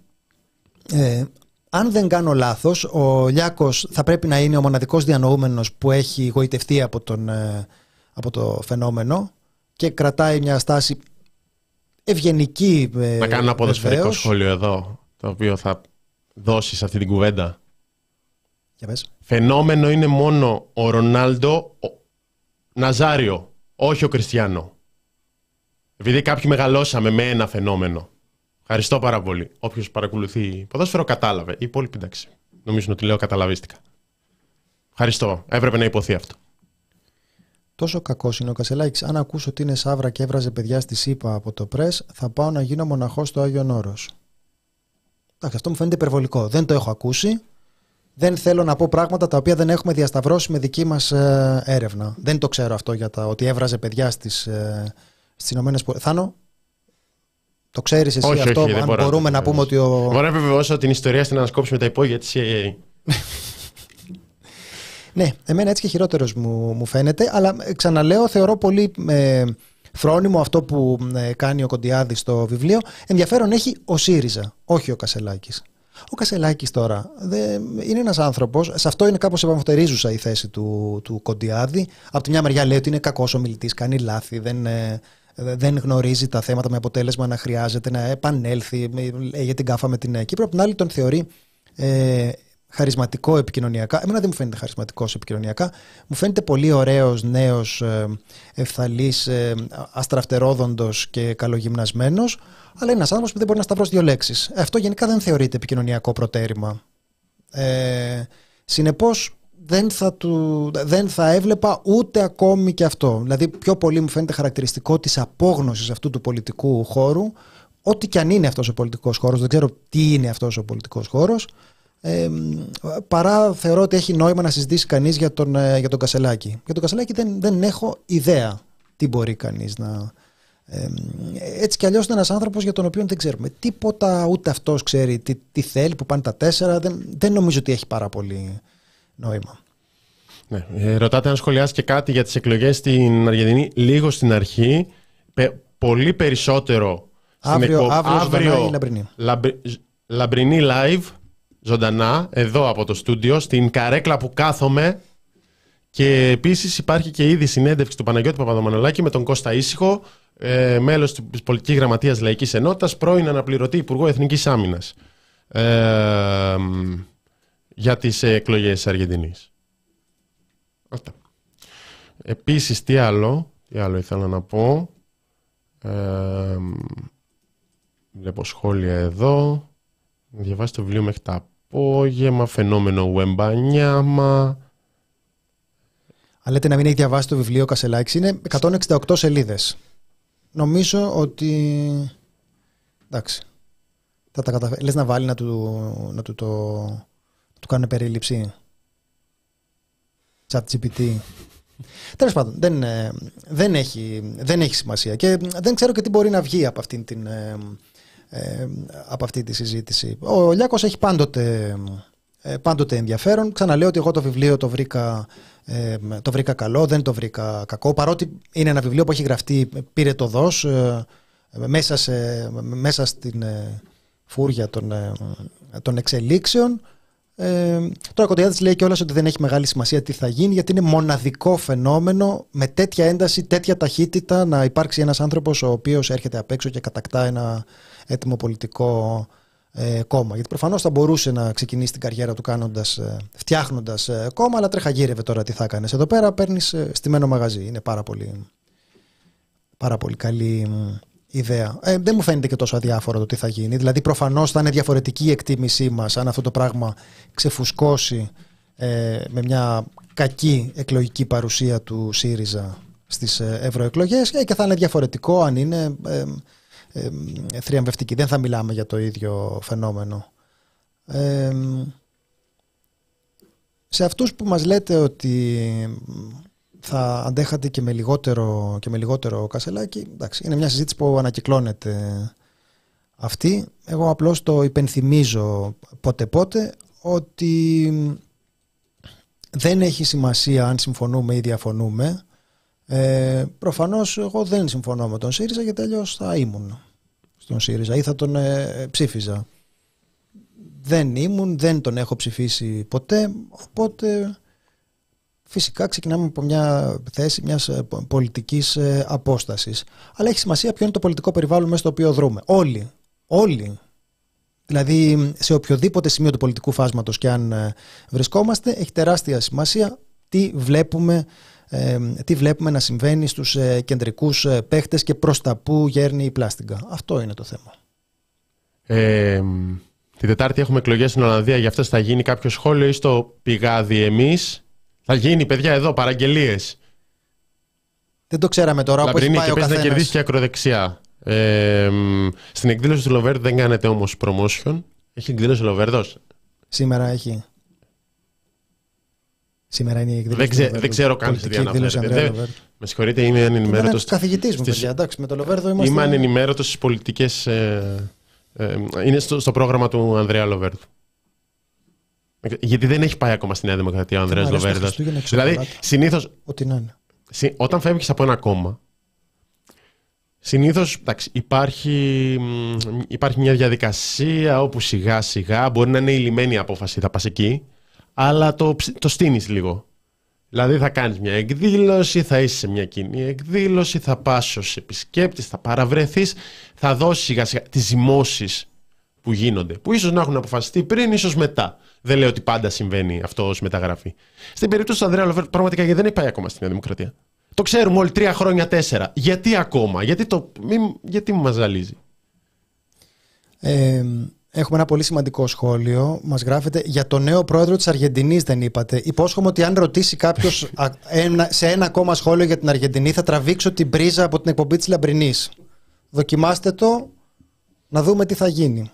αν δεν κάνω λάθος, ο Λιάκος θα πρέπει να είναι ο μοναδικός διανοούμενος που έχει γοητευτεί από το φαινόμενο και κρατάει μια στάση ευγενική. Να κάνω ένα ποδοσφαιρικό σχόλιο εδώ, το οποίο θα δώσει σε αυτή την κουβέντα. Για πες. Φαινόμενο είναι μόνο ο Ρονάλντο Ναζάριο, όχι ο Κριστιάνο. Επειδή κάποιοι μεγαλώσαμε με ένα φαινόμενο. Ευχαριστώ πάρα πολύ. Όποιος παρακολουθεί ποδόσφαιρο κατάλαβε. Οι υπόλοιποι εντάξει. Νομίζουν ότι λέω καταλαβίστηκα. Ευχαριστώ. Έπρεπε να υποθεί αυτό. Τόσο κακός είναι ο Κασελάκης. Αν ακούσω ότι είναι σαύρα και έβραζε παιδιά στη ΣΥΠΑ από το πρες, θα πάω να γίνω μοναχός στο Άγιον Όρος. Εντάξει, αυτό μου φαίνεται υπερβολικό. Δεν το έχω ακούσει. Δεν θέλω να πω πράγματα τα οποία δεν έχουμε διασταυρώσει με δική μας έρευνα. Δεν το ξέρω αυτό για τα ότι έβραζε παιδιά στις Ηνωμένες Πολιτείες. Θάνο. Το ξέρεις εσύ όχι, αυτό, όχι, αν μπορούμε να πούμε ότι ο... Μπορώ να επιβεβαιώσω την ιστορία στην ανασκόπηση με τα υπόγεια της CIA. Ναι, εμένα έτσι και χειρότερος μου φαίνεται, αλλά ξαναλέω, θεωρώ πολύ φρόνιμο αυτό που κάνει ο Κοντιάδης στο βιβλίο. Ενδιαφέρον έχει ο ΣΥΡΙΖΑ, όχι ο Κασελάκης. Ο Κασελάκης τώρα είναι ένας άνθρωπος, σε αυτό είναι κάπως επαμφτερίζουσα η θέση του Κοντιάδη. Από τη μια μεριά λέει ότι είναι κακός ομιλητής, κάνει λάθη, δεν γνωρίζει τα θέματα με αποτέλεσμα να χρειάζεται να επανέλθει για την κάφα με την Κύπρο. Από την άλλη τον θεωρεί χαρισματικό επικοινωνιακά. Εμένα δεν μου φαίνεται χαρισματικός επικοινωνιακά. Μου φαίνεται πολύ ωραίος, νέος, ευθαλής, αστραφτερόδοντος και καλογυμνασμένος, αλλά είναι ένας άνθρωπος που δεν μπορεί να σταυρώσει δύο λέξεις. Αυτό γενικά δεν θεωρείται επικοινωνιακό προτέρημα. Συνεπώς, δεν θα έβλεπα ούτε ακόμη και αυτό. Δηλαδή πιο πολύ μου φαίνεται χαρακτηριστικό της απόγνωσης αυτού του πολιτικού χώρου, ό,τι και αν είναι αυτός ο πολιτικός χώρος, δεν ξέρω τι είναι αυτός ο πολιτικός χώρος, παρά θεωρώ ότι έχει νόημα να συζητήσει κανείς για τον Κασελάκη. Για τον Κασελάκη δεν έχω ιδέα τι μπορεί κανείς να... έτσι κι αλλιώς είναι ένας άνθρωπος για τον οποίο δεν ξέρουμε τίποτα, ούτε αυτός ξέρει τι θέλει, που πάνε τα τέσσερα, δεν νομίζω ότι έχει πάρα πολύ... νόημα. Ναι. Ρωτάτε αν σχολιάσει και κάτι για τις εκλογές στην Αργεντινή. Λίγο στην αρχή, πολύ περισσότερο αύριο Λαμπρινή live, ζωντανά, εδώ από το στούντιο, στην καρέκλα που κάθομαι. Και επίσης υπάρχει και ήδη συνέντευξη του Παναγιώτη Παπαδομανωλάκη με τον Κώστα Ίσχο, μέλος της Πολιτικής Γραμματείας Λαϊκής Ενότητας, πρώην αναπληρωτή Υπουργό Εθνικής Άμυνας. Για τις εκλογές της Αργεντινής. Αυτά. Επίσης, τι άλλο ήθελα να πω. Βλέπω σχόλια εδώ. Διαβάσει το βιβλίο μέχρι τα απόγευμα. Φαινόμενο Ουεμπανιάμα. Αν λέτε να μην έχει διαβάσει το βιβλίο Κασελάκης, είναι 168 σελίδες. Νομίζω ότι... εντάξει. Θα τα καταφέρει. Λες να βάλει να του το... του κάνουν περίληψη. ChatGPT. Τέλος πάντων, δεν έχει σημασία. Και δεν ξέρω και τι μπορεί να βγει από αυτή τη συζήτηση. Ο Λιάκος έχει πάντοτε ενδιαφέρον. Ξαναλέω ότι εγώ το βιβλίο το βρήκα καλό, δεν το βρήκα κακό. Παρότι είναι ένα βιβλίο που έχει γραφτεί, πήρε το δός, μέσα στην... φούρια των εξελίξεων. Τώρα ο Κοντιάδης λέει κιόλας ότι δεν έχει μεγάλη σημασία τι θα γίνει, γιατί είναι μοναδικό φαινόμενο με τέτοια ένταση, τέτοια ταχύτητα, να υπάρξει ένας άνθρωπος ο οποίος έρχεται απ' έξω και κατακτά ένα έτοιμο πολιτικό κόμμα. Γιατί προφανώς θα μπορούσε να ξεκινήσει την καριέρα του φτιάχνοντας κόμμα, αλλά τρέχα γύρευε τώρα τι θα κάνεις. Εδώ πέρα παίρνεις στημένο μαγαζί. Είναι πάρα πολύ καλή ιδέα. Δεν μου φαίνεται και τόσο αδιάφορο το τι θα γίνει. Δηλαδή, προφανώς θα είναι διαφορετική η εκτίμησή μας αν αυτό το πράγμα ξεφουσκώσει με μια κακή εκλογική παρουσία του ΣΥΡΙΖΑ στις ευρωεκλογές, και θα είναι διαφορετικό αν είναι θριαμβευτική. Δεν θα μιλάμε για το ίδιο φαινόμενο. Σε αυτούς που μας λέτε ότι θα αντέχατε και με λιγότερο Κασελάκη, εντάξει, είναι μια συζήτηση που ανακυκλώνεται αυτή. Εγώ απλώς το υπενθυμίζω πότε ότι δεν έχει σημασία αν συμφωνούμε ή διαφωνούμε. Προφανώς εγώ δεν συμφωνώ με τον ΣΥΡΙΖΑ, γιατί αλλιώς θα ήμουν στον ΣΥΡΙΖΑ ή θα τον ψήφιζα. Δεν ήμουν, δεν τον έχω ψηφίσει ποτέ, οπότε φυσικά ξεκινάμε από μια θέση μιας πολιτικής απόστασης. Αλλά έχει σημασία ποιο είναι το πολιτικό περιβάλλον μέσα στο οποίο δρούμε. Όλοι. Δηλαδή, σε οποιοδήποτε σημείο του πολιτικού φάσματος και αν βρισκόμαστε, έχει τεράστια σημασία τι βλέπουμε να συμβαίνει στους κεντρικούς παίχτες και προς τα που γέρνει η πλάστιγκα. Αυτό είναι το θέμα. Την Τετάρτη έχουμε εκλογές στην Ολλανδία. Για αυτές θα γίνει κάποιο σχόλιο ή στο πηγάδι εμείς? Θα γίνει, παιδιά, εδώ παραγγελίες. Δεν το ξέραμε τώρα. Λαμπρινή, όπως πάει και ο καθένας. Να κερδίσει και ακροδεξιά. Στην εκδήλωση του Λοβέρδου δεν κάνετε όμως promotion. Έχει εκδήλωση ο Λοβέρδος? Σήμερα έχει. Σήμερα είναι η εκδήλωση. Δεν ξέρω καν τι διαναφέρεται. Με συγχωρείτε, είμαι ανενημέρωτος. Είμαι καθηγητής μου, παιδιά. Εντάξει, με το Λοβέρδο είμαστε. Είμαι ανενημέρωτος στις πολιτικές. Είναι στο πρόγραμμα του Ανδρέα Λοβέρδου. Γιατί δεν έχει πάει ακόμα στη Νέα Δημοκρατία ο Ανδρέας Λοβέρδος. Δηλαδή, συνήθως, όταν φεύγεις από ένα κόμμα, συνήθως υπάρχει μια διαδικασία όπου σιγά σιγά μπορεί να είναι η λιμένη απόφαση, θα πας εκεί, αλλά το στείνεις λίγο. Δηλαδή, θα κάνεις μια εκδήλωση, θα είσαι σε μια κοινή εκδήλωση, θα πας ως επισκέπτης, θα παραβρεθείς, θα δώσεις σιγά σιγά τις ζυμώσεις που γίνονται, που ίσως να έχουν αποφασιστεί πριν, ίσως μετά. Δεν λέω ότι πάντα συμβαίνει αυτό ως μεταγραφή. Στην περίπτωση του Ανδρέα Λοβέρδου, πραγματικά γιατί δεν έχει πάει ακόμα στη Νέα Δημοκρατία. Το ξέρουμε όλοι 3 χρόνια, 4. Γιατί ακόμα, γιατί μου μας ζαλίζει. Έχουμε ένα πολύ σημαντικό σχόλιο. Μας γράφεται για το νέο πρόεδρο της Αργεντινής, δεν είπατε. Υπόσχομαι ότι αν ρωτήσει κάποιος σε ένα ακόμα σχόλιο για την Αργεντινή, θα τραβήξω την πρίζα από την εκπομπή της Λαμπρινής. Δοκιμάστε το, να δούμε τι θα γίνει.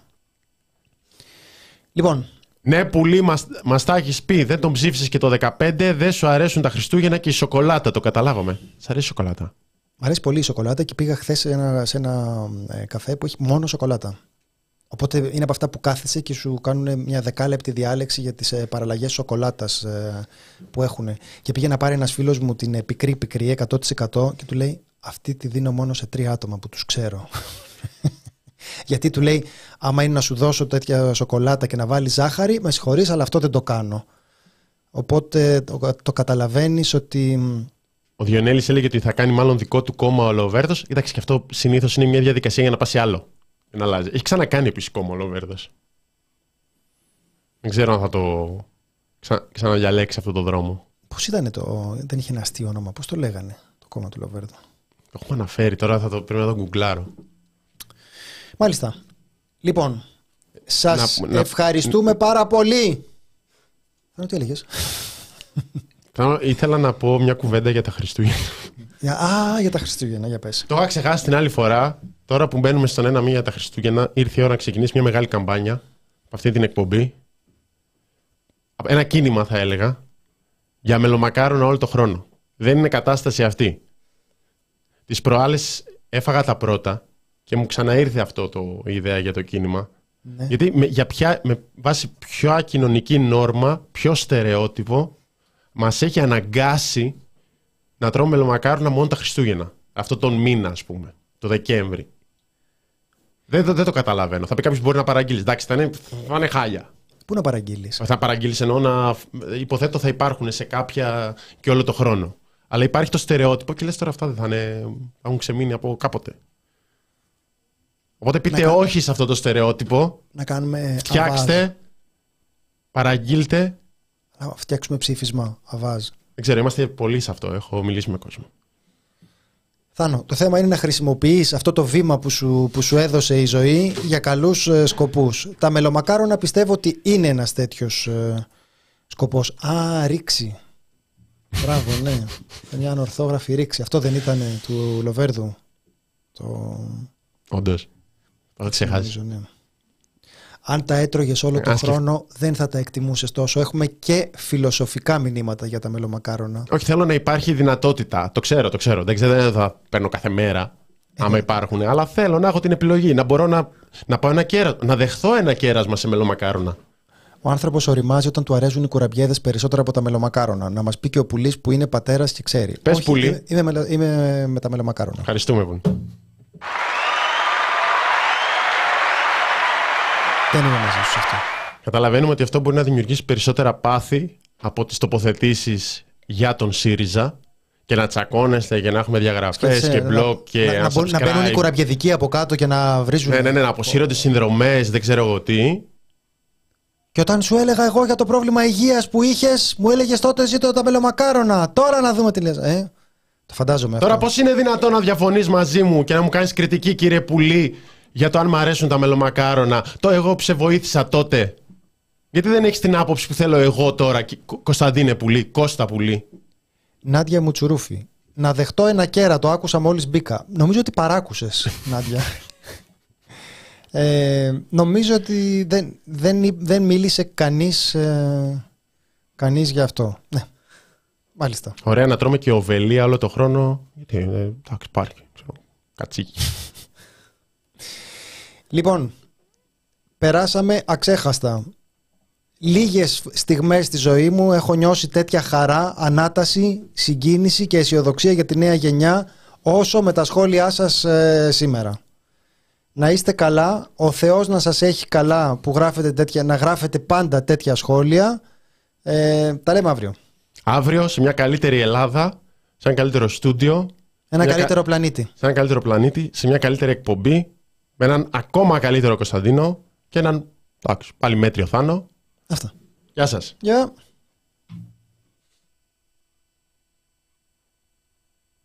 Λοιπόν. Ναι, Πουλή, μας τα έχεις πει. Δεν τον ψήφισες και το 2015. Δεν σου αρέσουν τα Χριστούγεννα και η σοκολάτα. Το καταλάβαμε. Σ' αρέσει η σοκολάτα? Μ' αρέσει πολύ η σοκολάτα και πήγα χθες σε ένα καφέ που έχει μόνο σοκολάτα. Οπότε είναι από αυτά που κάθεσαι και σου κάνουν μια 10λεπτη διάλεξη για τις παραλλαγές σοκολάτας που έχουν. Και πήγε να πάρει ένας φίλος μου την πικρή 100% και του λέει: αυτή τη δίνω μόνο σε 3 άτομα που τους ξέρω. Γιατί του λέει, άμα είναι να σου δώσω τέτοια σοκολάτα και να βάλεις ζάχαρη, με συγχωρείς, αλλά αυτό δεν το κάνω. Οπότε το καταλαβαίνεις ότι. Ο Διονέλης έλεγε ότι θα κάνει μάλλον δικό του κόμμα ο Λοβέρδος. Κοίταξε, και αυτό συνήθως είναι μια διαδικασία για να πας σε άλλο. Να αλλάζει. Έχει ξανακάνει επίσης κόμμα ο Λοβέρδος. Δεν ξέρω αν θα το ξαναδιαλέξει αυτόν τον δρόμο. Πώς ήταν δεν είχε ένα αστείο όνομα, πώς το λέγανε το κόμμα του Λοβέρδου? Το έχουμε αναφέρει τώρα, πρέπει να το γκουγκλάρω. Μάλιστα. Λοιπόν, σας ευχαριστούμε πάρα πολύ. Θέλω, τι έλεγες? Ήθελα να πω μια κουβέντα για τα Χριστούγεννα. Για τα Χριστούγεννα, για πες. Το είχα ξεχάσει την άλλη φορά. Τώρα που μπαίνουμε στον ένα μήνα για τα Χριστούγεννα, ήρθε η ώρα να ξεκινήσει μια μεγάλη καμπάνια από αυτή την εκπομπή. Ένα κίνημα, θα έλεγα, για μελομακάρονα όλο το χρόνο. Δεν είναι κατάσταση αυτή. Τις προάλλες έφαγα τα πρώτα. Και μου ξαναήρθε αυτό η ιδέα για το κίνημα. Ναι. Γιατί με βάση ποια κοινωνική νόρμα, ποιο στερεότυπο μας έχει αναγκάσει να τρώμε μελομακάρονα μόνο τα Χριστούγεννα. Αυτό τον μήνα, ας πούμε, το Δεκέμβρη. Δεν το καταλαβαίνω. Θα πει κάποιο μπορεί να παραγγείλει. Εντάξει, θα είναι χάλια. Πού να παραγγείλει. Θα παραγγείλει εννοώ να. Υποθέτω θα υπάρχουν σε κάποια και όλο το χρόνο. Αλλά υπάρχει το στερεότυπο και λες τώρα αυτά δεν θα είναι. Θα έχουν ξεμείνει από κάποτε. Οπότε πείτε όχι σε αυτό το στερεότυπο. Να κάνουμε. Φτιάξτε. Αβάζ. Παραγγείλτε. Να φτιάξουμε ψήφισμα. Αβάζ. Δεν ξέρω, είμαστε πολύ σε αυτό. Έχω μιλήσει με κόσμο. Θάνο, το θέμα είναι να χρησιμοποιείς αυτό το βήμα που σου έδωσε η ζωή για καλούς σκοπούς. Τα μελομακάρονα πιστεύω ότι είναι ένας τέτοιος σκοπός. Α, ρήξη. Μπράβο, ναι. Μια ανορθόγραφη ρήξη. Αυτό δεν ήταν του Λοβέρδου. Όντως. Θα ξεχάσεις. Ναι. Αν τα έτρωγες όλο τον χρόνο, δεν θα τα εκτιμούσες τόσο. Έχουμε και φιλοσοφικά μηνύματα για τα μελομακάρονα. Όχι, θέλω να υπάρχει δυνατότητα. Το ξέρω. Δεν θα παίρνω κάθε μέρα, άμα υπάρχουν. Αλλά θέλω να έχω την επιλογή, να μπορώ να δεχθώ ένα κέρασμα σε μελομακάρονα. Ο άνθρωπος οριμάζει όταν του αρέσουν οι κουραμπιέδες περισσότερο από τα μελομακάρονα. Να μας πει και ο Πουλής που είναι πατέρας και ξέρει. Πες Πουλή. Είμαι με τα μελομακάρονα. Ευχαριστούμε πολύ. Δεν είμαι μαζί σου αυτό. Καταλαβαίνουμε ότι αυτό μπορεί να δημιουργήσει περισσότερα πάθη από τις τοποθετήσεις για τον ΣΥΡΙΖΑ και να τσακώνεστε και να έχουμε διαγραφές και blog και να μπαίνουν οι κουραμπιεδικοί από κάτω και να βρίζουν. Ναι, να αποσύρονται συνδρομές, δεν ξέρω εγώ τι. Και όταν σου έλεγα εγώ για το πρόβλημα υγείας που είχες, μου έλεγες τότε ζήτω τα μελομακάρονα. Τώρα να δούμε τι λες. Το φαντάζομαι. Τώρα πώς είναι δυνατόν να διαφωνείς μαζί μου και να μου κάνεις κριτική, κύριε Πουλή, για το αν μ' αρέσουν τα μελομακάρονα. Το εγώ ψευδοήθησα τότε. Γιατί δεν έχεις την άποψη που θέλω εγώ τώρα, Κωνσταντίνε Πουλή, Κώστα Πουλή. Νάντια Μουτσουρούφη. Να δεχτώ ένα κέρατο, άκουσα μόλις μπήκα. Νομίζω ότι παράκουσες, Νάντια. Νομίζω ότι δεν μίλησε κανείς για αυτό. Ναι. Μάλιστα. Ωραία να τρώμε και οβελία όλο το χρόνο. Γιατί εντάξει, υπάρχει. Κατσίκι. Λοιπόν, περάσαμε αξέχαστα. Λίγες στιγμές στη ζωή μου έχω νιώσει τέτοια χαρά, ανάταση, συγκίνηση και αισιοδοξία για τη νέα γενιά όσο με τα σχόλιά σας σήμερα. Να είστε καλά, ο Θεός να σας έχει καλά που γράφετε πάντα τέτοια σχόλια. Τα λέμε αύριο. Αύριο σε μια καλύτερη Ελλάδα, σε ένα καλύτερο στούντιο. Ένα καλύτερο πλανήτη. Σε ένα καλύτερο πλανήτη, σε μια καλύτερη εκπομπή. Με έναν ακόμα καλύτερο Κωνσταντίνο και έναν πάλι μέτριο Θάνο. Αυτά. Γεια σας. Γεια. Yeah.